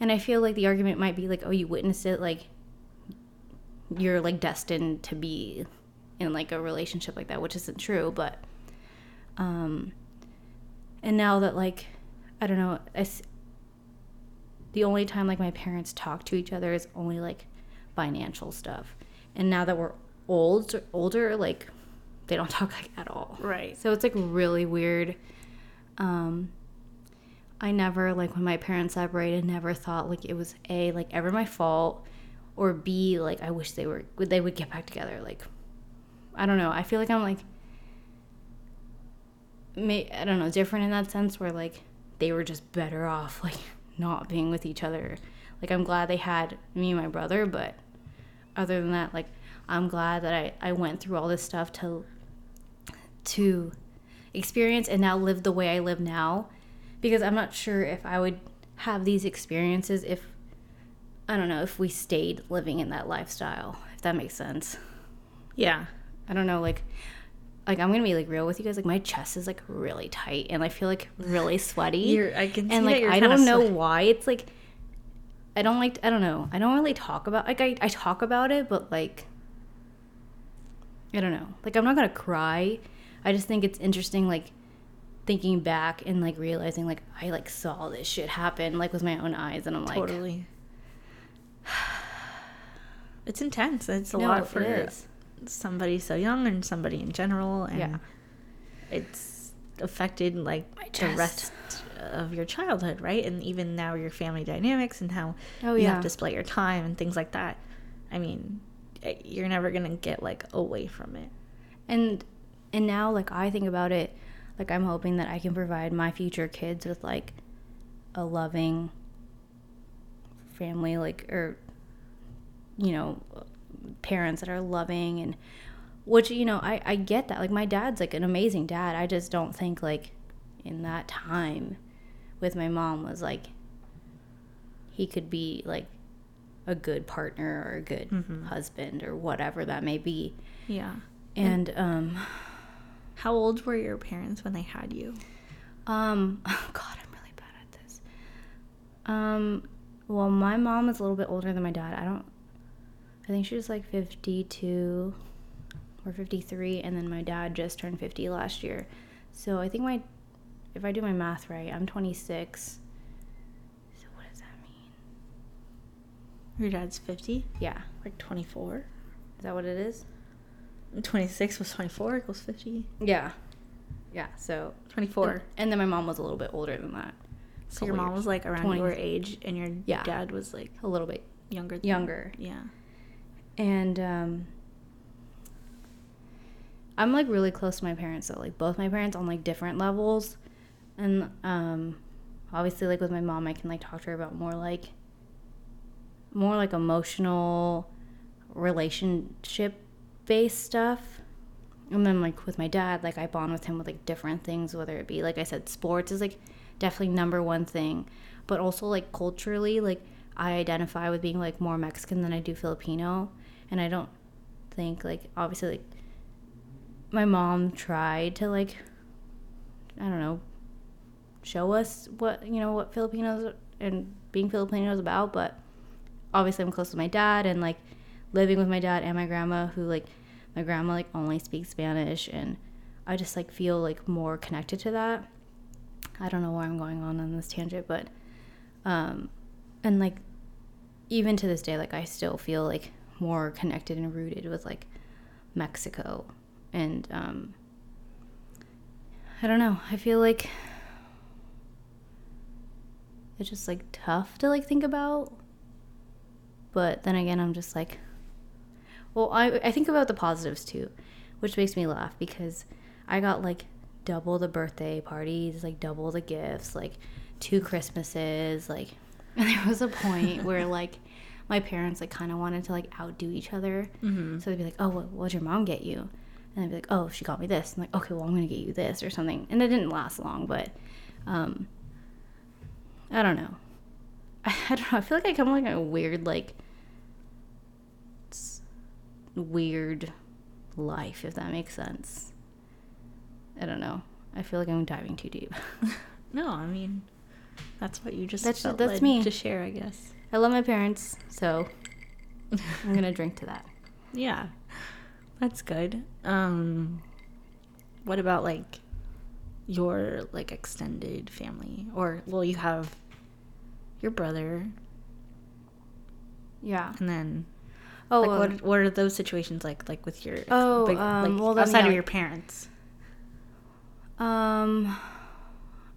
And I feel like the argument might be, like, oh, you witnessed it, like, you're, like, destined to be in, like, a relationship like that, which isn't true. But um and now that, like, I don't know, I, the only time, like, my parents talk to each other is only, like, financial stuff. And now that we're old older like, they don't talk, like, at all, right? So it's, like, really weird. um I never, like, when my parents separated, never thought, like, it was, A, like, ever my fault, or B, like, I wish they were, they would get back together. Like, I don't know. I feel like I'm, like, may, I don't know, different in that sense, where, like, they were just better off, like, not being with each other. Like, I'm glad they had me and my brother, but other than that, like, I'm glad that I, I went through all this stuff to to experience and now live the way I live now. Because I'm not sure if I would have these experiences if, I don't know, if we stayed living in that lifestyle, if that makes sense. Yeah. I don't know, like, like, I'm gonna be like real with you guys, like my chest is like really tight and I feel like really sweaty. You're, I can see and, like, that you're I don't know sweaty. Why. It's like I don't like I don't know. I don't really talk about like I, I talk about it, but like I don't know. Like I'm not gonna cry. I just think it's interesting, like thinking back and like realizing like I like saw this shit happen like with my own eyes, and I'm like totally. It's intense. It's a no, lot for it is. Somebody so young and somebody in general, and yeah. It's affected like the rest of your childhood, right? And even now your family dynamics and how oh, you yeah. have to split your time and things like that. I mean, you're never gonna get like away from it. And and now like I think about it, like I'm hoping that I can provide my future kids with like a loving family, like, or you know, parents that are loving, and which, you know, I, I get that. Like my dad's like an amazing dad. I just don't think like in that time with my mom was like he could be like a good partner or a good mm-hmm. husband or whatever that may be. Yeah. And, and um how old were your parents when they had you? Um oh God, I'm really bad at this. Um well, my mom is a little bit older than my dad. I don't I think she was like fifty-two or fifty-three, and then my dad just turned fifty last year. So I think my, if I do my math right, I'm twenty-six. So what does that mean? Your dad's fifty? Yeah. Like twenty-four? Is that what it is? twenty-six was twenty-four equals fifty. Yeah. Yeah, so. twenty-four. And, and then my mom was a little bit older than that. So your mom was like around twenty. Your age, and your yeah. dad was like. A little bit. Younger. Than younger. You. Yeah. And um, I'm, like, really close to my parents, so, like, both my parents on, like, different levels. And um, obviously, like, with my mom, I can, like, talk to her about more, like, more, like, emotional relationship-based stuff. And then, like, with my dad, like, I bond with him with, like, different things, whether it be, like I said, sports is, like, definitely number one thing. But also, like, culturally, like, I identify with being, like, more Mexican than I do Filipino. And I don't think, like, obviously, like, my mom tried to, like, I don't know, show us what, you know, what Filipinos and being Filipino is about. But obviously I'm close with my dad, and, like, living with my dad and my grandma, who, like, my grandma, like, only speaks Spanish. And I just, like, feel, like, more connected to that. I don't know why I'm going on on this tangent, but, um, and, like, even to this day, like, I still feel, like, more connected and rooted with, like, Mexico. And, um, I don't know. I feel like it's just, like, tough to, like, think about. But then again, I'm just, like, well, I, I think about the positives, too, which makes me laugh because I got, like, double the birthday parties, like, double the gifts, like, two Christmases, like, and there was a point where, like, my parents, like, kind of wanted to, like, outdo each other. Mm-hmm. So they'd be like, oh, what, what'd your mom get you? And I'd be like, oh, she got me this. And, like, okay, well, I'm going to get you this or something. And it didn't last long, but um, I don't know. I, I don't know. I feel like I come, like, a weird, like, weird life, if that makes sense. I don't know. I feel like I'm diving too deep. No, I mean, that's what you just that's, felt that's led me. To share, I guess. I love my parents, so I'm going to drink to that. Yeah, that's good. Um, what about, like, your, like, extended family? Or, well, you have your brother. Yeah. And then, oh, like, um, what what are those situations like, like, with your, oh, big, um, like, well, outside then, yeah, of your parents? Um,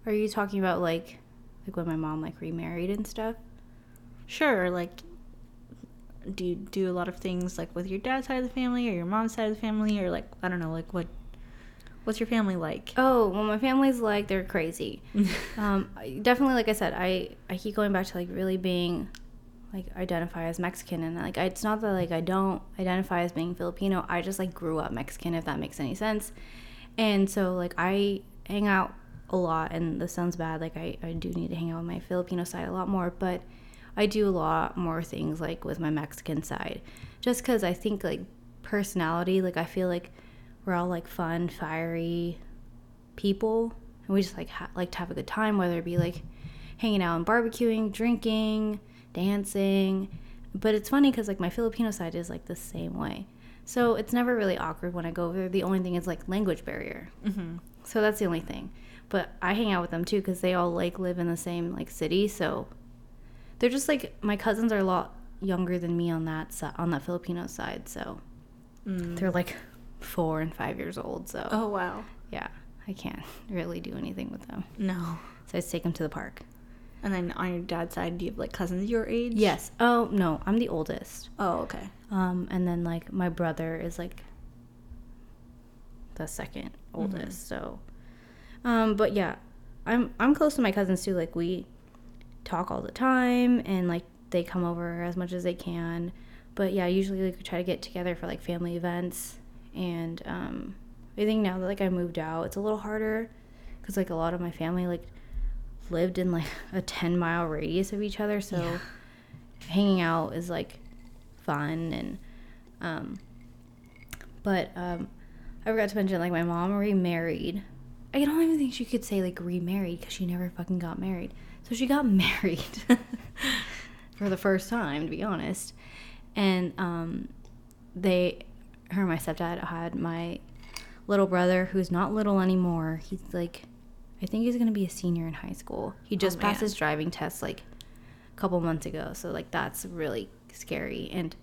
are you talking about, like... Like, when my mom, like, remarried and stuff? Sure. Like, do you do a lot of things, like, with your dad's side of the family or your mom's side of the family? Or, like, I don't know, like, what what's your family like? Oh, well, my family's, like, they're crazy. um, definitely, like I said, I, I keep going back to, like, really being, like, identify as Mexican. And, like, I, it's not that, like, I don't identify as being Filipino. I just, like, grew up Mexican, if that makes any sense. And so, like, I hang out a lot, and this sounds bad, like I, I do need to hang out on my Filipino side a lot more, but I do a lot more things like with my Mexican side, just because I think, like, personality, like, I feel like we're all like fun, fiery people, and we just like ha- like to have a good time, whether it be like hanging out and barbecuing, drinking, dancing. But it's funny because like my Filipino side is like the same way, so it's never really awkward when I go over there. The only thing is like language barrier. Mm-hmm. So that's the only thing. But I hang out with them too because they all like live in the same like city, so they're just like, my cousins are a lot younger than me on that si- on that Filipino side, so mm. they're like four and five years old. So oh wow, yeah, I can't really do anything with them. No, so I just take them to the park. And then on your dad's side, do you have like cousins your age? Yes. Oh no, I'm the oldest. Oh okay. Um, and then like my brother is like the second oldest. Mm-hmm. So, um, but yeah, I'm I'm close to my cousins too. Like we talk all the time, and like they come over as much as they can. But yeah, usually like we try to get together for like family events. And um, I think now that like I moved out, it's a little harder because like a lot of my family like lived in like a ten mile radius of each other, so yeah. Hanging out is like fun. And um but um I forgot to mention, like, my mom remarried. I don't even think she could say like remarried because she never fucking got married, so she got married for the first time, to be honest. And um they her and my stepdad had my little brother, who's not little anymore. He's like, I think he's going to be a senior in high school. He just oh, passed his driving test like a couple months ago. So like that's really scary. And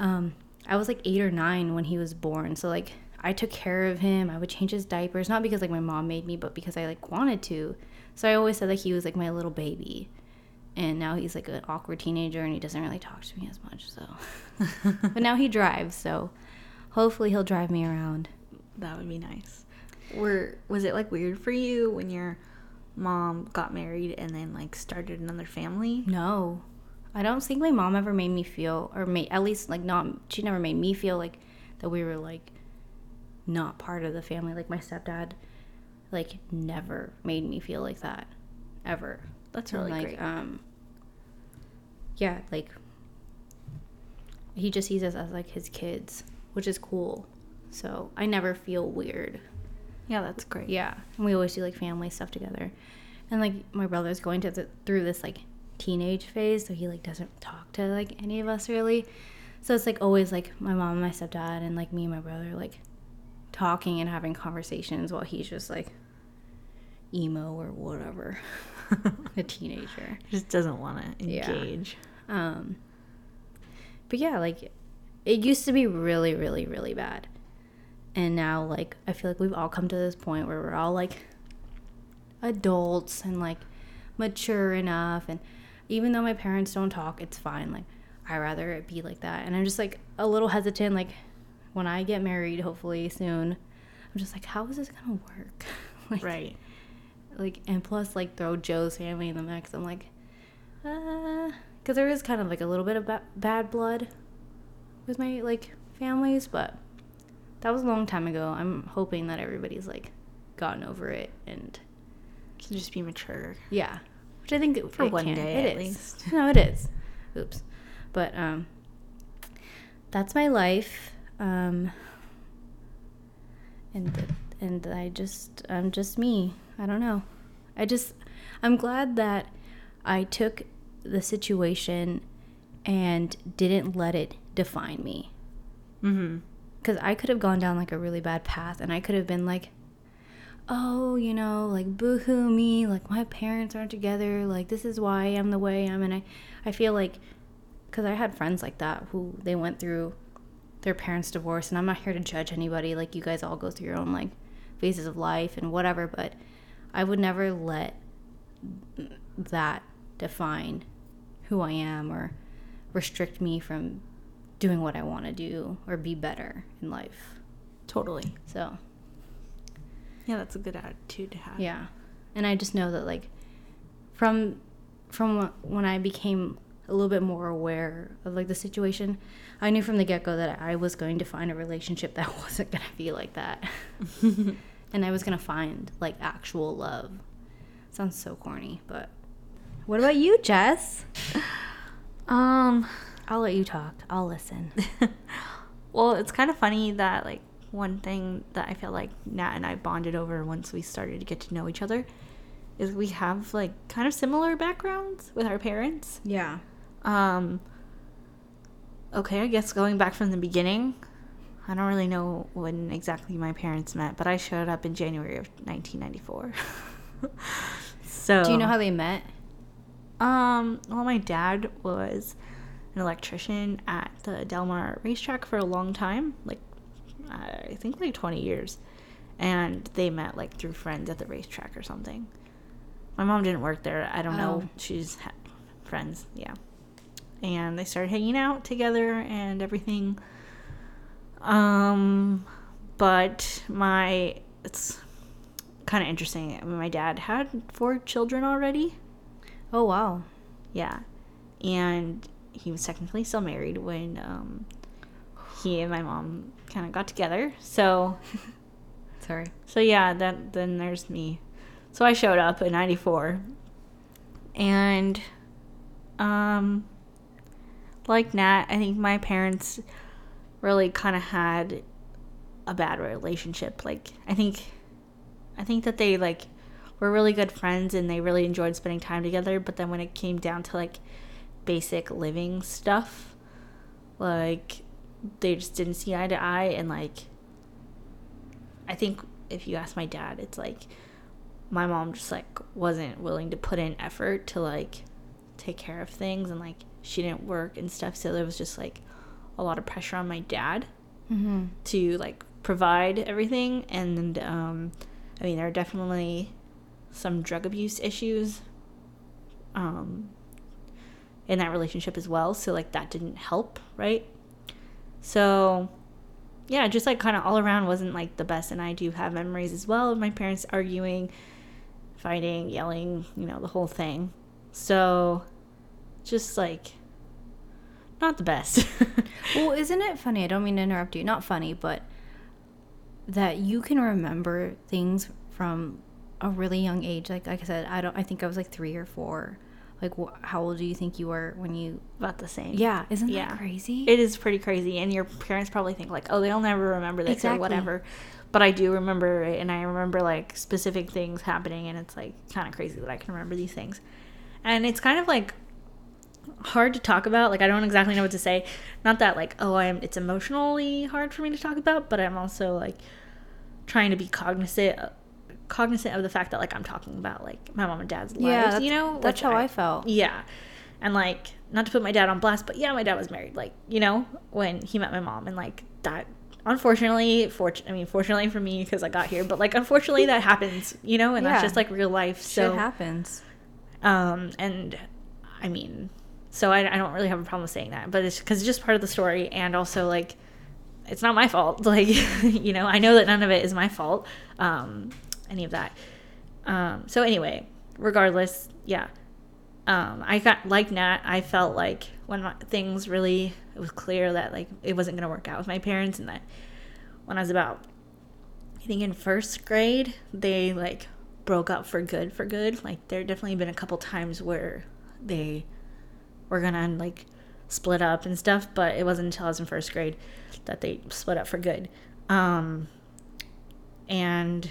um, I was like eight or nine when he was born. So like I took care of him. I would change his diapers. Not because like my mom made me, but because I like wanted to. So I always said that he was like my little baby. And now he's like an awkward teenager and he doesn't really talk to me as much. So, but now he drives. So hopefully he'll drive me around. That would be nice. Were was it like weird for you when your mom got married and then like started another family? No, I don't think my mom ever made me feel, or made, at least like not, she never made me feel like that we were like not part of the family. Like my stepdad like never made me feel like that ever. That's really like, great. Um, yeah, like he just sees us as like his kids, which is cool. So I never feel weird. Yeah, that's great. Yeah, and we always do like family stuff together. And like my brother's going to th- through this like teenage phase, so he like doesn't talk to like any of us really. So it's like always like my mom and my stepdad and like me and my brother like talking and having conversations while he's just like emo or whatever. A teenager just doesn't want to engage. Yeah. Um but yeah, like it used to be really really really bad. And now, like, I feel like we've all come to this point where we're all, like, adults and, like, mature enough. And even though my parents don't talk, it's fine. Like, I'd rather it be like that. And I'm just, like, a little hesitant. Like, when I get married, hopefully soon, I'm just like, how is this going to work? Like, right. Like, and plus, like, throw Joe's family in the mix. I'm like, uh, because there is kind of, like, a little bit of ba- bad blood with my, like, families, but... That was a long time ago. I'm hoping that everybody's, like, gotten over it and... Can just be mature. Yeah. Which I think... It, For it one can. Day, it at is. Least. No, it is. Oops. But, um... that's my life. Um... And, and I just... I'm just me. I don't know. I just... I'm glad that I took the situation and didn't let it define me. Mm-hmm. Because I could have gone down, like, a really bad path, and I could have been like, oh, you know, like, boo-hoo me, like, my parents aren't together, like, this is why I'm the way I am. And I, I feel like, because I had friends like that who, they went through their parents' divorce, and I'm not here to judge anybody, like, you guys all go through your own, like, phases of life and whatever, but I would never let that define who I am or restrict me from doing what I want to do or be better in life. Totally. So yeah, that's a good attitude to have. Yeah. And I just know that like from from when I became a little bit more aware of like the situation, I knew from the get-go that I was going to find a relationship that wasn't going to be like that. And I was going to find like actual love. Sounds so corny, but what about you, Jess? um I'll let you talk. I'll listen. Well, it's kind of funny that, like, one thing that I feel like Nat and I bonded over once we started to get to know each other is we have, like, kind of similar backgrounds with our parents. Yeah. Um. Okay, I guess going back from the beginning, I don't really know when exactly my parents met, but I showed up in January of nineteen ninety-four. So. Do you know how they met? Um. Well, my dad was an electrician at the Del Mar racetrack for a long time, like I think like twenty years, and they met like through friends at the racetrack or something. My mom didn't work there. I don't oh. know. She's had friends, yeah, and they started hanging out together and everything. Um, but my it's kind of interesting. I mean, my dad had four children already. Oh wow, yeah, and he was technically still married when um, he and my mom kind of got together. So, sorry. So yeah, that then there's me. So I showed up in ninety-four, and um, like Nat, I think my parents really kind of had a bad relationship. Like I think, I think that they like were really good friends and they really enjoyed spending time together. But then when it came down to like basic living stuff, like they just didn't see eye to eye. And like I think if you ask my dad, it's like my mom just like wasn't willing to put in effort to like take care of things, and like she didn't work and stuff, so there was just like a lot of pressure on my dad mm-hmm. to like provide everything. And um I mean, there are definitely some drug abuse issues um in that relationship as well, so like that didn't help, right? So yeah, just like kind of all around wasn't like the best. And I do have memories as well of my parents arguing, fighting, yelling, you know, the whole thing. So just like not the best. Well, isn't it funny, I don't mean to interrupt you, not funny, but that you can remember things from a really young age. Like, like I said, I don't I think I was like three or four. Like, wh- how old do you think you were when you... About the same. Yeah. Isn't yeah. that crazy? It is pretty crazy. And your parents probably think, like, oh, they'll never remember this exactly. or whatever. But I do remember it, and I remember, like, specific things happening, and it's, like, kind of crazy that I can remember these things. And it's kind of, like, hard to talk about. Like, I don't exactly know what to say. Not that, like, oh, I'm. it's emotionally hard for me to talk about, but I'm also, like, trying to be cognizant of, cognizant of the fact that like I'm talking about like my mom and dad's yeah, lives, you know, that's how I, I felt. Yeah. And like, not to put my dad on blast, but yeah, my dad was married, like, you know, when he met my mom, and like that, unfortunately, fort- I mean, fortunately for me because I got here, but like unfortunately that happens, you know, and yeah. that's just like real life. So it happens. Um, and I mean, so I, I don't really have a problem with saying that, but it's because it's just part of the story, and also like it's not my fault. Like, you know, I know that none of it is my fault. Um. Any of that. Um, so anyway, regardless, yeah. Um, I got, like Nat, I felt like when my, things really, it was clear that like it wasn't going to work out with my parents, and that when I was about, I think in first grade, they like broke up for good, for good. Like there definitely been a couple times where they were going to like split up and stuff, but it wasn't until I was in first grade that they split up for good. Um, and...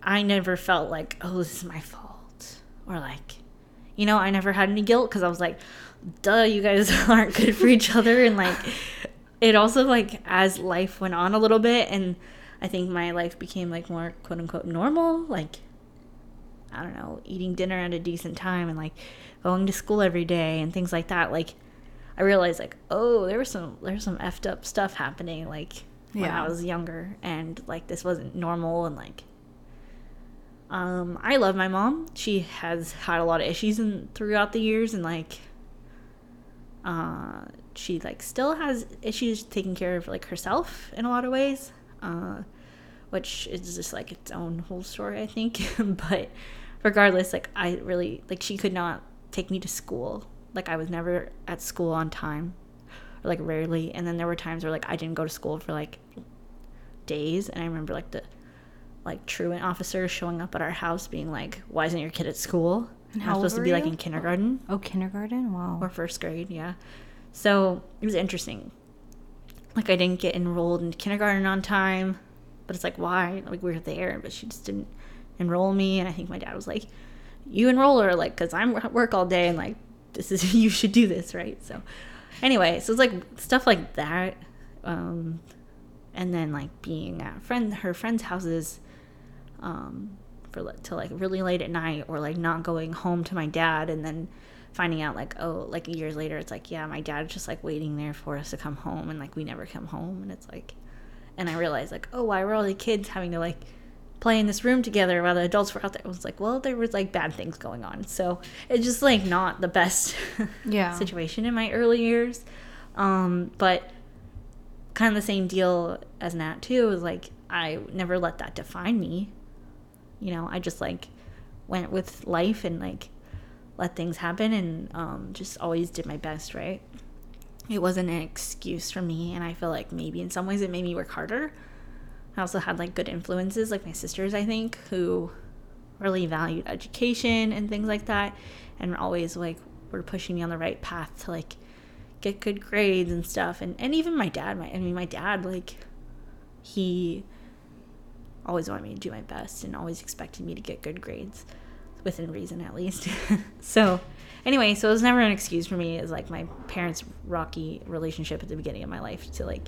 I never felt like, oh, this is my fault, or like, you know, I never had any guilt because I was like, duh, you guys aren't good for each other. And like, it also like as life went on a little bit, and I think my life became like more quote unquote normal, like, I don't know, eating dinner at a decent time and like going to school every day and things like that. Like, I realized like, oh, there was some there's some effed up stuff happening like when yeah. I was younger, and like this wasn't normal. And like, Um, I love my mom. She has had a lot of issues in, throughout the years, and like uh, she like still has issues taking care of like herself in a lot of ways, uh, which is just like its own whole story, I think. But regardless, like I really like she could not take me to school. Like I was never at school on time, or like rarely. And then there were times where like I didn't go to school for like days, and I remember like the like truant officers showing up at our house being like, why isn't your kid at school? And how I was supposed to be you? Like in kindergarten. Oh, kindergarten? Wow. Or first grade, yeah. So it was interesting. Like I didn't get enrolled in kindergarten on time. But it's like, why? Like, we were there, but she just didn't enroll me. And I think my dad was like, you enroll her, like, because I'm at work all day, and, like, this is, you should do this, right? So anyway, so it's like stuff like that. Um, and then, like, being at friend her friends' houses um, for till, like, really late at night, or, like, not going home to my dad, and then finding out, like, oh, like, years later, it's like, yeah, my dad's just, like, waiting there for us to come home, and, like, we never come home. And it's like, and I realized, like, oh, why were all the kids having to, like, play in this room together while the adults were out there? It was like, well, there was, like, bad things going on. So it's just, like, not the best yeah. situation in my early years. Um, but kind of the same deal as Nat, too, is, like, I never let that define me. You know, I just, like, went with life and, like, let things happen, and um, just always did my best, right? It wasn't an excuse for me, and I feel like maybe in some ways it made me work harder. I also had, like, good influences, like my sisters, I think, who really valued education and things like that, and always, like, were pushing me on the right path to, like, get good grades and stuff. And, and even my dad, my I mean, my dad, like, he always wanted me to do my best and always expected me to get good grades, within reason, at least. So anyway, so it was never an excuse for me. It was, like, my parents' rocky relationship at the beginning of my life to, like,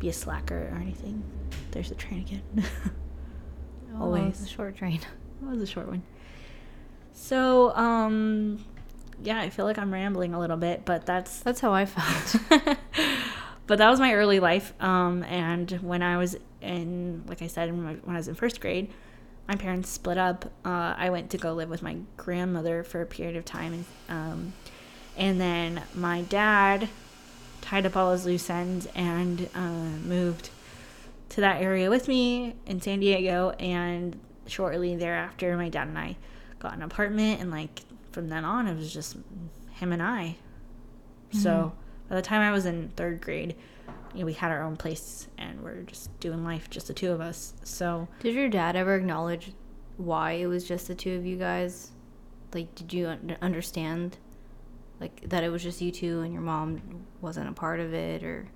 be a slacker or anything. There's the train again. Oh, always the short train. That was a short one. So um yeah, I feel like I'm rambling a little bit, but that's that's how I felt. But that was my early life. Um and when I was in, like I said, when I, when I was in first grade, my parents split up. Uh, I went to go live with my grandmother for a period of time. And, um, and then my dad tied up all his loose ends and uh, moved to that area with me in San Diego. And shortly thereafter, my dad and I got an apartment. And, like, from then on, it was just him and I. Mm-hmm. So by the time I was in third grade, you know, we had our own place, and we're just doing life, just the two of us. So did your dad ever acknowledge why it was just the two of you guys? Like, did you understand, like, that it was just you two and your mom wasn't a part of it? Or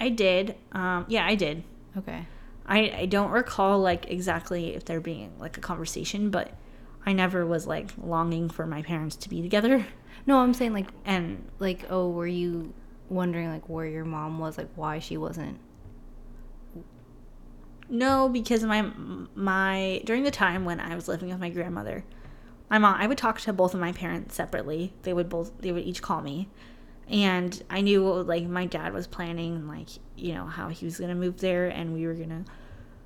I did. Um, yeah, I did. Okay. I, I don't recall, like, exactly if there being, like, a conversation, but I never was, like, longing for my parents to be together. No, I'm saying, like, and, like, oh, were you wondering, like, where your mom was, like, why she wasn't? No, because my my during the time when I was living with my grandmother, my mom, I would talk to both of my parents separately. They would both they would each call me, and I knew what, like, my dad was planning, like, you know, how he was gonna move there, and we were gonna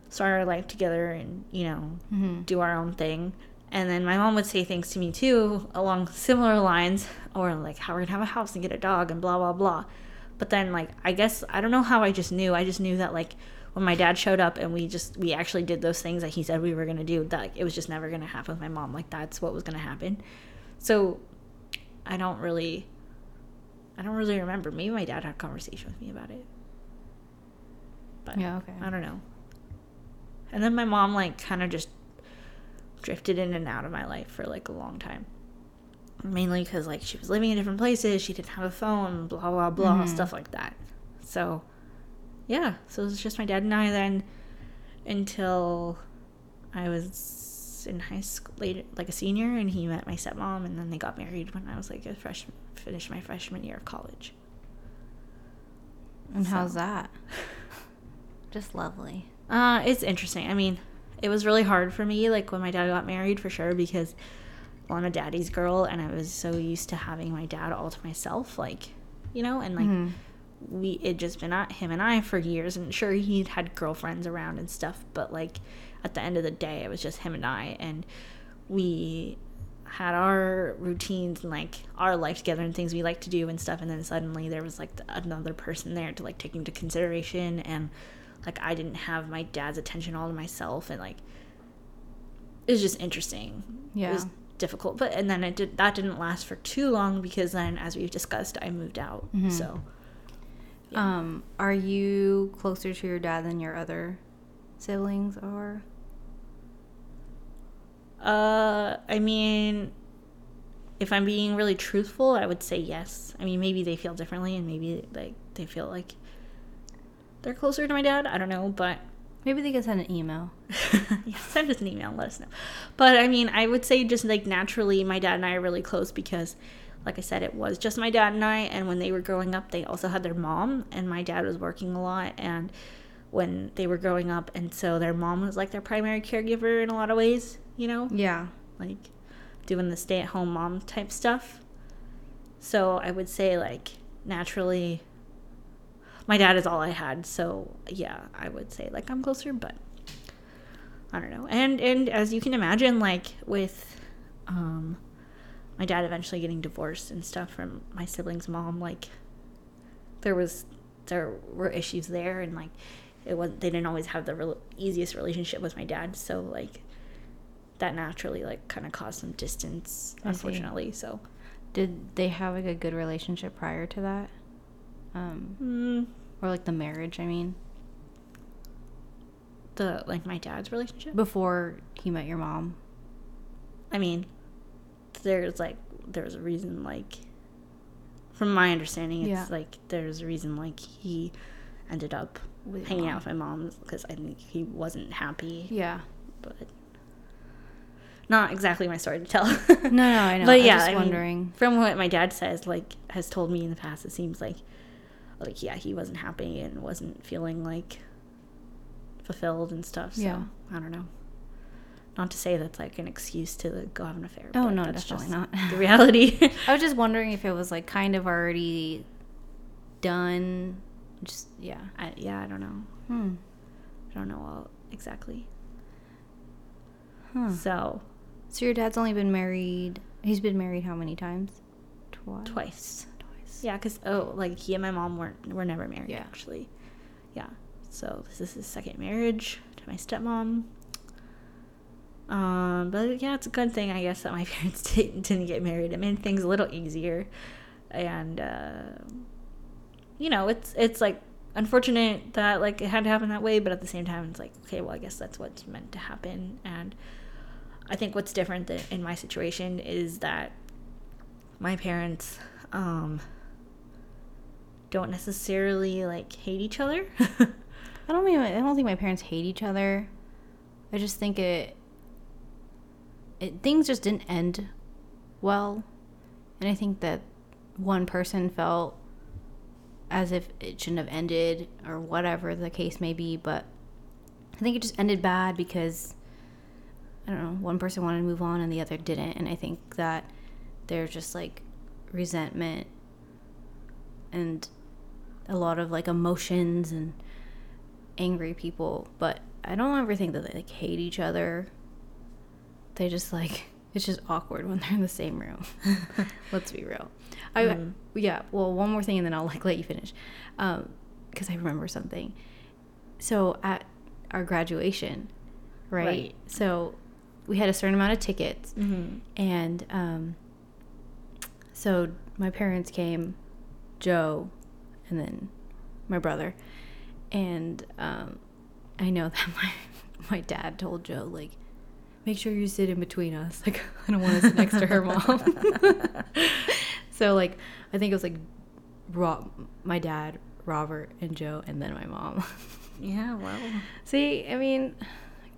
start our life together, and, you know, mm-hmm. do our own thing. And then my mom would say things to me, too, along similar lines, or, like, how we're going to have a house and get a dog and blah, blah, blah. But then, like, I guess, I don't know how I just knew. I just knew that, like, when my dad showed up and we just, we actually did those things that he said we were going to do, that, like, it was just never going to happen with my mom. Like, that's what was going to happen. So I don't really, I don't really remember. Maybe my dad had a conversation with me about it. But yeah, okay. I don't know. And then my mom, like, kind of just drifted in and out of my life for, like, a long time, mainly because, like, she was living in different places, she didn't have a phone, blah blah blah, mm-hmm. stuff like that. So yeah, so it was just my dad and I then until I was in high school, later, like a senior, and he met my stepmom, and then they got married when I was, like, a freshman, finished my freshman year of college. And so, how's that? Just lovely. Uh it's interesting. I mean, it was really hard for me, like, when my dad got married, for sure, because, well, I'm a daddy's girl, and I was so used to having my dad all to myself, like, you know, and, like, mm-hmm. we, it just been at him and I for years, and sure, he'd had girlfriends around and stuff, but, like, at the end of the day, it was just him and I, and we had our routines and, like, our life together and things we like to do and stuff, and then suddenly there was, like, another person there to, like, take into consideration, and, like, I didn't have my dad's attention all to myself, and, like, it was just interesting. Yeah. It was difficult. But, and then it did, that didn't last for too long, because then, as we've discussed, I moved out. Mm-hmm. So, yeah. Um, are you closer to your dad than your other siblings are? Uh, I mean, if I'm being really truthful, I would say yes. I mean, maybe they feel differently, and maybe, like, they feel like they're closer to my dad. I don't know, but Maybe they can send an email. Yeah, send us an email and let us know. But, I mean, I would say just, like, naturally, my dad and I are really close because, like I said, it was just my dad and I. And when they were growing up, they also had their mom. And my dad was working a lot and when they were growing up. And so their mom was, like, their primary caregiver in a lot of ways, you know? Yeah. Like, doing the stay-at-home mom type stuff. So I would say, like, naturally, my dad is all I had. So, yeah, I would say, like, I'm closer, but I don't know. And and as you can imagine, like, with um, my dad eventually getting divorced and stuff from my sibling's mom, like, there was there were issues there. And, like, it was they didn't always have the re- easiest relationship with my dad. So, like, that naturally, like, kind of caused some distance, unfortunately. So did they have, like, a good relationship prior to that? Um, mm. Or, like, the marriage, I mean. The, like, my dad's relationship? Before he met your mom. I mean, there's, like, there's a reason, like, from my understanding, it's, yeah. like, there's a reason, like, he ended up with hanging mom. out with my mom because I think he wasn't happy. Yeah. But not exactly my story to tell. no, no, I know. But, yeah, I'm just I wondering. Mean, from what my dad says, like, has told me in the past, it seems like Like, yeah, he wasn't happy and wasn't feeling, like, fulfilled and stuff. So, yeah. I don't know. Not to say that's, like, an excuse to like, go have an affair. Oh, no, that's definitely not. The reality. I was just wondering if it was, like, kind of already done. Just, yeah. I, yeah, I don't know. Hmm. I don't know all exactly. Huh. So. So your dad's only been married. He's been married how many times? Twice. Twice. Yeah, because, oh, like, he and my mom weren't, were never married, yeah. actually. Yeah. So, this is his second marriage to my stepmom. Um, but, yeah, it's a good thing, I guess, that my parents didn't, didn't get married. It made things a little easier. And, uh, you know, it's, it's like, unfortunate that, like, it had to happen that way. But at the same time, it's like, okay, well, I guess that's what's meant to happen. And I think what's different th- in my situation is that my parents Um... don't necessarily, like, hate each other. I don't mean, I don't think my parents hate each other. I just think it, it, things just didn't end well. And I think that one person felt as if it shouldn't have ended or whatever the case may be. But I think it just ended bad because, I don't know, one person wanted to move on and the other didn't. And I think that there's just, like, resentment and a lot of, like, emotions and angry people. But I don't ever think that they, like, hate each other. They just, like, it's just awkward when they're in the same room. Let's be real. I mm. Yeah, well, one more thing and then I'll, like, let you finish. Um, because I remember something. So at our graduation, right? right. So we had a certain amount of tickets. Mm-hmm. And um, so my parents came, Joe, and then my brother. And um, I know that my my dad told Joe, like, make sure you sit in between us. Like, I don't want to sit next to her mom. So, like, I think it was, like, Rob, my dad, Robert, and Joe, and then my mom. Yeah, well. See, I mean,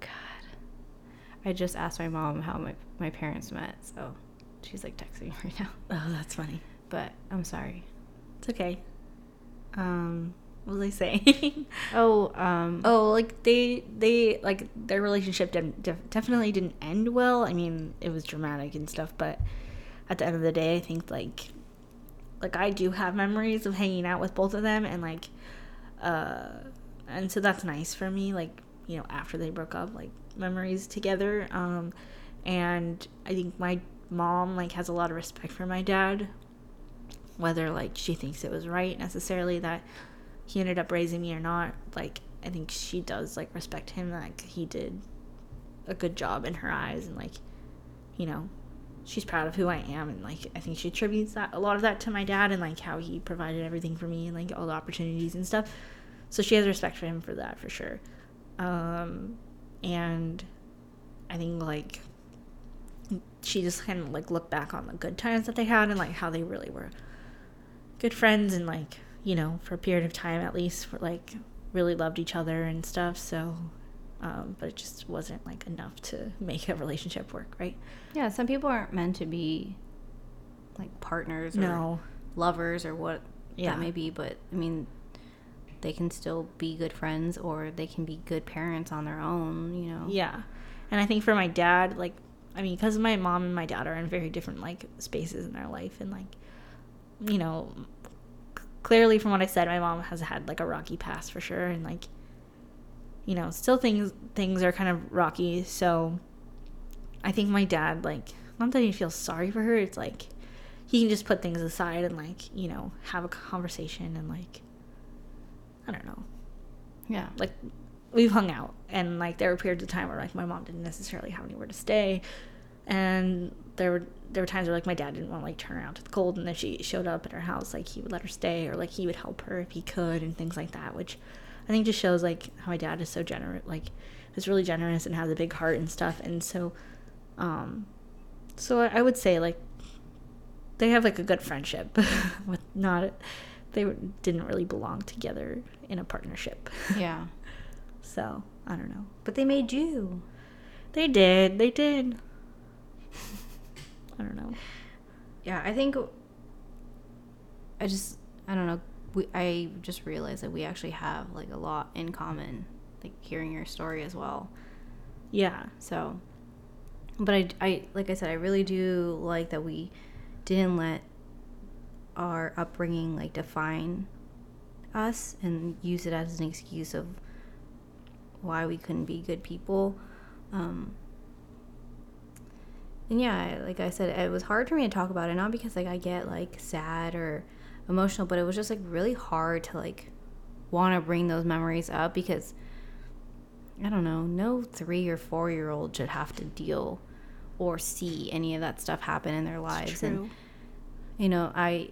God. I just asked my mom how my, my parents met, so she's, like, texting me right now. Oh, that's funny. But I'm sorry. It's okay. Um, what was I saying? oh, um, oh, like they, they, like their relationship didn't, def- definitely didn't end well. I mean, it was dramatic and stuff, but at the end of the day, I think like, like I do have memories of hanging out with both of them, and like, uh, and so that's nice for me. Like, you know, after they broke up, like memories together. Um, and I think my mom like has a lot of respect for my dad. Whether, like, she thinks it was right necessarily that he ended up raising me or not, like, I think she does, like, respect him. Like, he did a good job in her eyes. And, like, you know, she's proud of who I am. And, like, I think she attributes that a lot of that to my dad and, like, how he provided everything for me and, like, all the opportunities and stuff. So she has respect for him for that, for sure. Um, and I think, like, she just kind of, like, looked back on the good times that they had and, like, how they really were good friends and, like, you know, for a period of time at least, for like really loved each other and stuff, so um, but it just wasn't like enough to make a relationship work, right? Yeah, some people aren't meant to be like partners or no. lovers or what yeah. that may be, but I mean, they can still be good friends or they can be good parents on their own, you know? Yeah. And I think for my dad, like, I mean, because my mom and my dad are in very different, like, spaces in their life. And, like, you know, c- clearly from what I said, my mom has had, like, a rocky past for sure. And, like, you know, still things things are kind of rocky. So I think my dad, like, not that he feels sorry for her. It's, like, he can just put things aside and, like, you know, have a conversation and, like, I don't know. Yeah. Like, we've hung out. And, like, there were periods of time where, like, my mom didn't necessarily have anywhere to stay. And there were there were times where, like, my dad didn't want to, like, turn her out to the cold. And if she showed up at her house, like, he would let her stay. Or, like, he would help her if he could and things like that. Which I think just shows, like, how my dad is so generous. Like, is really generous and has a big heart and stuff. And so, um, so I, I would say, like, they have, like, a good friendship. With not... They didn't really belong together in a partnership. Yeah. So, I don't know. But they made you. They did. They did. I don't know. Yeah, I think... I just... I don't know. We, I just realized that we actually have, like, a lot in common. Like, hearing your story as well. Yeah. So... But I... I like I said, I really do like that we didn't let... our upbringing like define us and use it as an excuse of why we couldn't be good people, um and yeah, like I said, it was hard for me to talk about it, not because like I get like sad or emotional, but it was just like really hard to like want to bring those memories up, because I don't know, no three or four year old should have to deal or see any of that stuff happen in their lives. It's true. And you know, I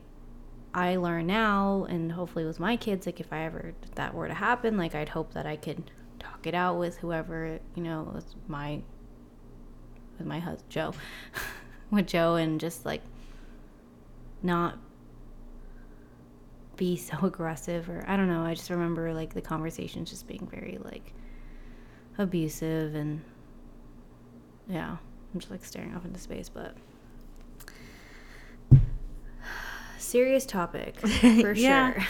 I learn now, and hopefully with my kids, like, if I ever, if that were to happen, like, I'd hope that I could talk it out with whoever, you know, with my, with my husband, Joe, with Joe, and just, like, not be so aggressive, or, I don't know, I just remember, like, the conversations just being very, like, abusive, and, yeah, I'm just, like, staring off into space, but... Serious topic, for yeah, sure.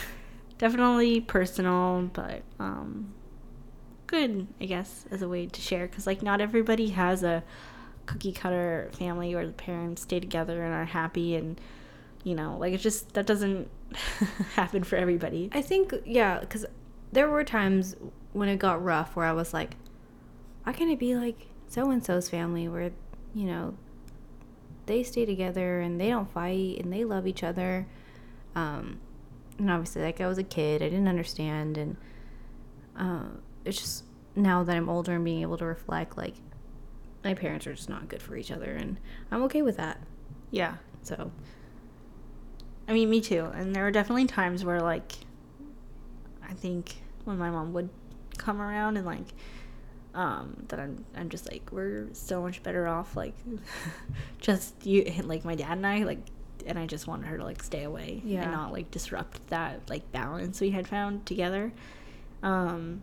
Definitely personal, but um, good, I guess, as a way to share. Because, like, not everybody has a cookie-cutter family where the parents stay together and are happy. And, you know, like, it's just, that doesn't happen for everybody. I think, yeah, because there were times when it got rough where I was like, why can't it be like so-and-so's family where, you know, they stay together and they don't fight and they love each other, um and obviously like I was a kid, I didn't understand, and uh it's just now that I'm older and being able to reflect, like, my parents are just not good for each other, and I'm okay with that. Yeah. So I mean, me too. And there were definitely times where, like, I think when my mom would come around and like um that I'm I'm just like, we're so much better off, like, just you, like, my dad and I, like, and I just wanted her to, like, stay away. Yeah. And not, like, disrupt that, like, balance we had found together. Um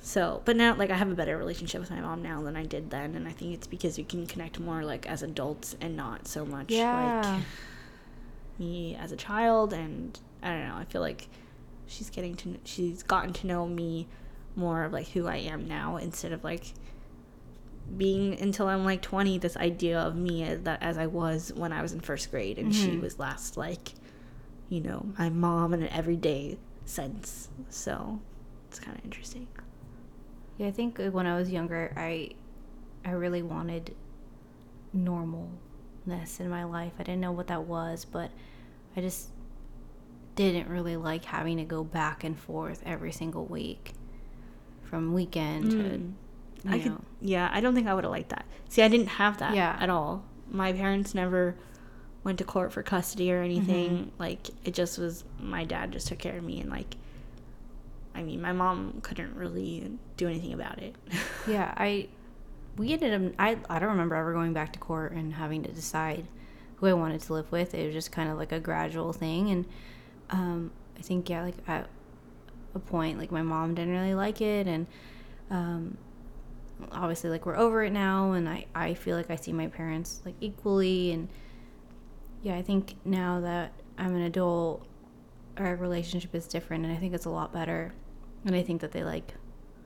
so, but now, like, I have a better relationship with my mom now than I did then, and I think it's because we can connect more, like, as adults and not so much, yeah, like me as a child. And I don't know, I feel like she's getting to she's gotten to know me more of, like, who I am now, instead of, like, being, until I'm, like, twenty, this idea of me as, that, as I was when I was in first grade, and mm-hmm. she was last, like, you know, my mom in an everyday sense. So it's kind of interesting. Yeah, I think when I was younger, I I really wanted normalness in my life. I didn't know what that was, but I just didn't really like having to go back and forth every single week. From weekend to, mm. I know. Could, yeah, I don't think I would have liked that. See, I didn't have that yeah. at all. My parents never went to court for custody or anything. Mm-hmm. Like, it just was, my dad just took care of me. And, like, I mean, my mom couldn't really do anything about it. Yeah, I, we ended up, I, I don't remember ever going back to court and having to decide who I wanted to live with. It was just kind of, like, a gradual thing. And um, I think, yeah, like, I, a point. Like, my mom didn't really like it, and um, obviously, like, we're over it now, and I, I feel like I see my parents, like, equally, and yeah, I think now that I'm an adult, our relationship is different, and I think it's a lot better, and I think that they, like,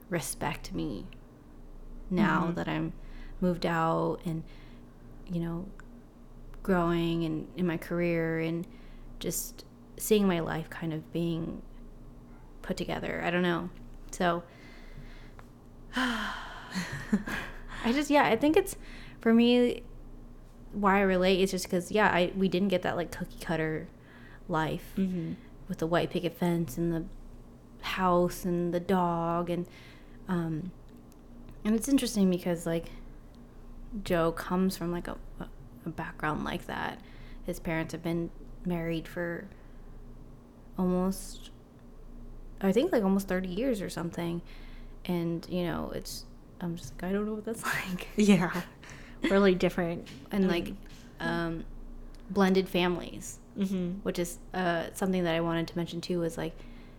respect me now mm-hmm. that I'm moved out and, you know, growing and in my career and just seeing my life kind of being put together. I don't know. So I just, yeah, I think it's, for me, why I relate is just because, yeah, I we didn't get that, like, cookie cutter life mm-hmm. with the white picket fence and the house and the dog, and um and it's interesting because, like, Joe comes from, like, a, a background like that. His parents have been married for almost, I think, like, almost thirty years or something, and, you know, it's, I'm just like, I don't know what that's like. Yeah. Really different. And, like, um blended families, mm-hmm. which is uh something that I wanted to mention too, was, like,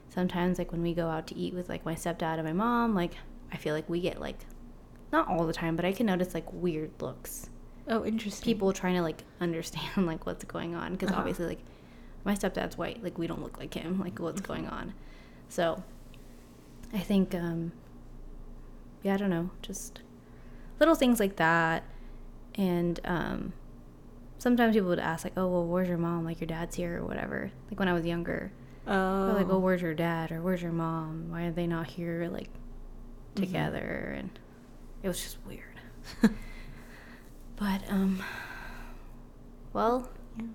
sometimes, like, when we go out to eat with, like, my stepdad and my mom, like, I feel like we get, like, not all the time, but I can notice, like, weird looks. Oh, interesting. People trying to, like, understand, like, what's going on, because uh-huh. obviously, like, my stepdad's white, like, we don't look like him, like, what's mm-hmm. going on. So I think um yeah, I don't know, just little things like that. And um sometimes people would ask, like, oh, well, where's your mom, like, your dad's here or whatever, like, when I was younger. Oh. Or like, oh, where's your dad, or where's your mom, why are they not here, like, together? Mm-hmm. And it was just weird. But um well yeah.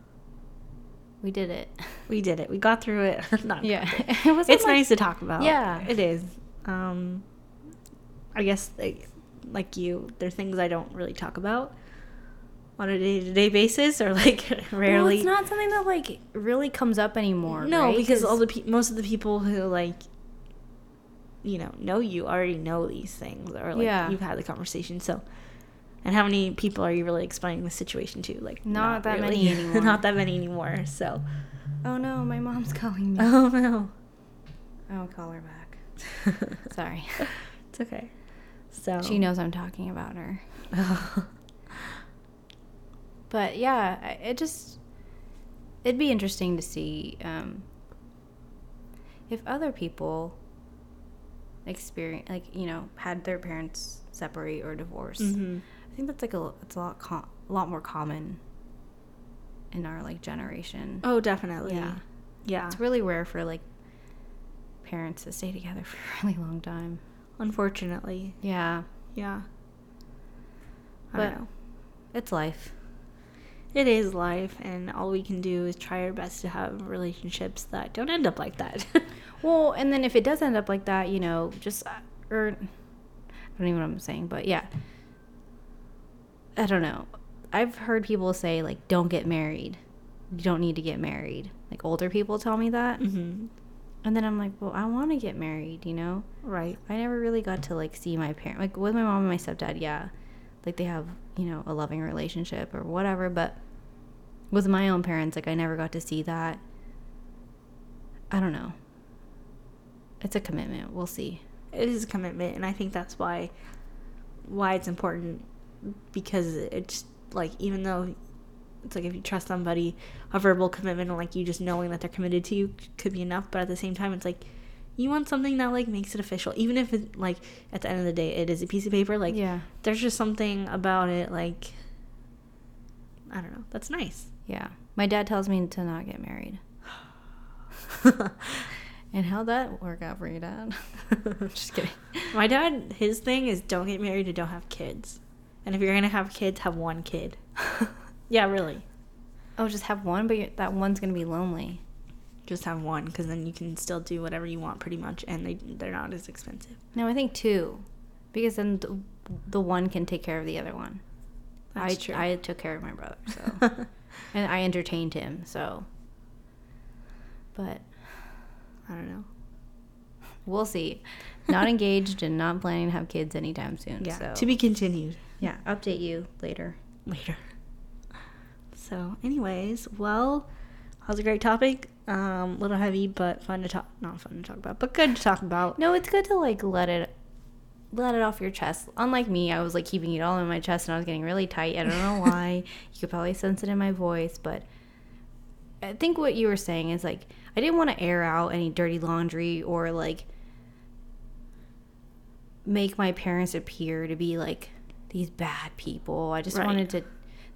we did it we did it we got through it. Not yeah it. It was it's like, nice to talk about. Yeah, it is. um I guess, like, like you, there are things I don't really talk about on a day-to-day basis, or, like, rarely. Well, it's not something that, like, really comes up anymore. No, right? Because all the pe- most of the people who, like, you know know you already know these things, or, like, yeah. you've had the conversation. So, and how many people are you really explaining the situation to? Like, not, not that really. many anymore. Not that many anymore. So, oh no, my mom's calling me. Oh no, I'll call her back. Sorry, it's okay. So she knows I'm talking about her. Oh. But yeah, it just, it'd be interesting to see um, if other people experience, like, you know, had their parents separate or divorce. Mm-hmm. I think that's, like, a, it's a lot, com- a lot more common in our, like, generation. Oh, definitely. Yeah. Yeah. It's really rare for, like, parents to stay together for a really long time. Unfortunately. Yeah. Yeah. I but don't know. It's life. It is life, and all we can do is try our best to have relationships that don't end up like that. Well, and then if it does end up like that, you know, just, or, I don't even know what I'm saying, but yeah. I don't know. I've heard people say, like, don't get married. You don't need to get married. Like, older people tell me that. Mm-hmm. And then I'm like, well, I want to get married, you know? Right. I never really got to, like, see my parents. Like, with my mom and my stepdad, yeah. Like, they have, you know, a loving relationship or whatever, but with my own parents, like, I never got to see that. I don't know. It's a commitment. We'll see. It is a commitment, and I think that's why why it's important, because it's, like, even though it's, like, if you trust somebody, a verbal commitment and, like, you just knowing that they're committed to you could be enough, but at the same time, it's, like, you want something that, like, makes it official. Even if, it, like, at the end of the day, it is a piece of paper. Like, yeah. There's just something about it, like, I don't know. That's nice. Yeah. My dad tells me to not get married. And how'd that work out for you, Dad? Just kidding. My dad, his thing is don't get married and don't have kids. And if you're going to have kids, have one kid. Yeah, really. Oh, just have one? But you're, that one's going to be lonely. Just have one, because then you can still do whatever you want pretty much, and they, they're not as expensive. No, I think two, because then the, the one can take care of the other one. That's I, true. I took care of my brother, so and I entertained him, so. But I don't know. We'll see. Not engaged and not planning to have kids anytime soon. Yeah, so. To be continued. Yeah, update you later. Later. So anyways, well... That was a great topic. Um, little heavy, but fun to talk. Not fun to talk about, but good to talk about. No, it's good to like let it, let it off your chest. Unlike me, I was like keeping it all in my chest, and I was getting really tight. I don't know why. You could probably sense it in my voice, but I think what you were saying is like I didn't want to air out any dirty laundry or like make my parents appear to be like these bad people. I just right. wanted to,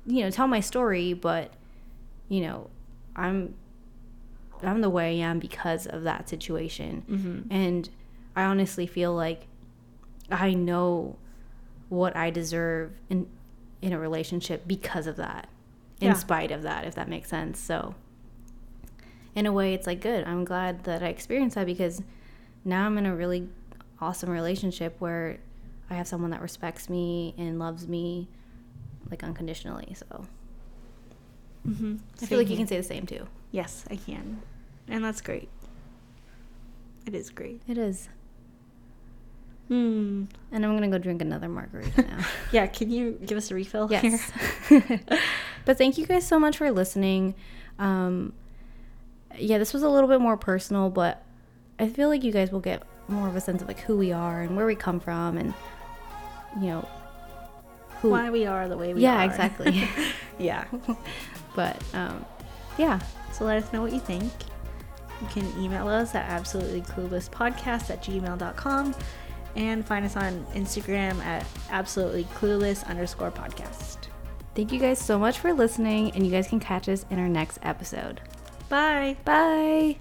you know, tell my story, but you know, I'm I'm the way I am because of that situation. Mm-hmm. And I honestly feel like I know what I deserve in in a relationship because of that. In yeah. spite of that, if that makes sense. So in a way it's like good. I'm glad that I experienced that because now I'm in a really awesome relationship where I have someone that respects me and loves me like unconditionally. So mm-hmm. I same feel like you can say the same too. Yes, I can. And that's great. It is great. It is. Hmm. And I'm going to go drink another margarita now. Yeah, can you give us a refill? Yes. Here? But thank you guys so much for listening. Um, yeah, this was a little bit more personal, but I feel like you guys will get more of a sense of like who we are and where we come from and, you know, who why we are the way we yeah, are. Yeah, exactly. Yeah. But, um, yeah. So let us know what you think. You can email us at absolutely clueless podcast at gmail dot com. And find us on Instagram at absolutely clueless underscore podcast. Thank you guys so much for listening, and you guys can catch us in our next episode. Bye. Bye.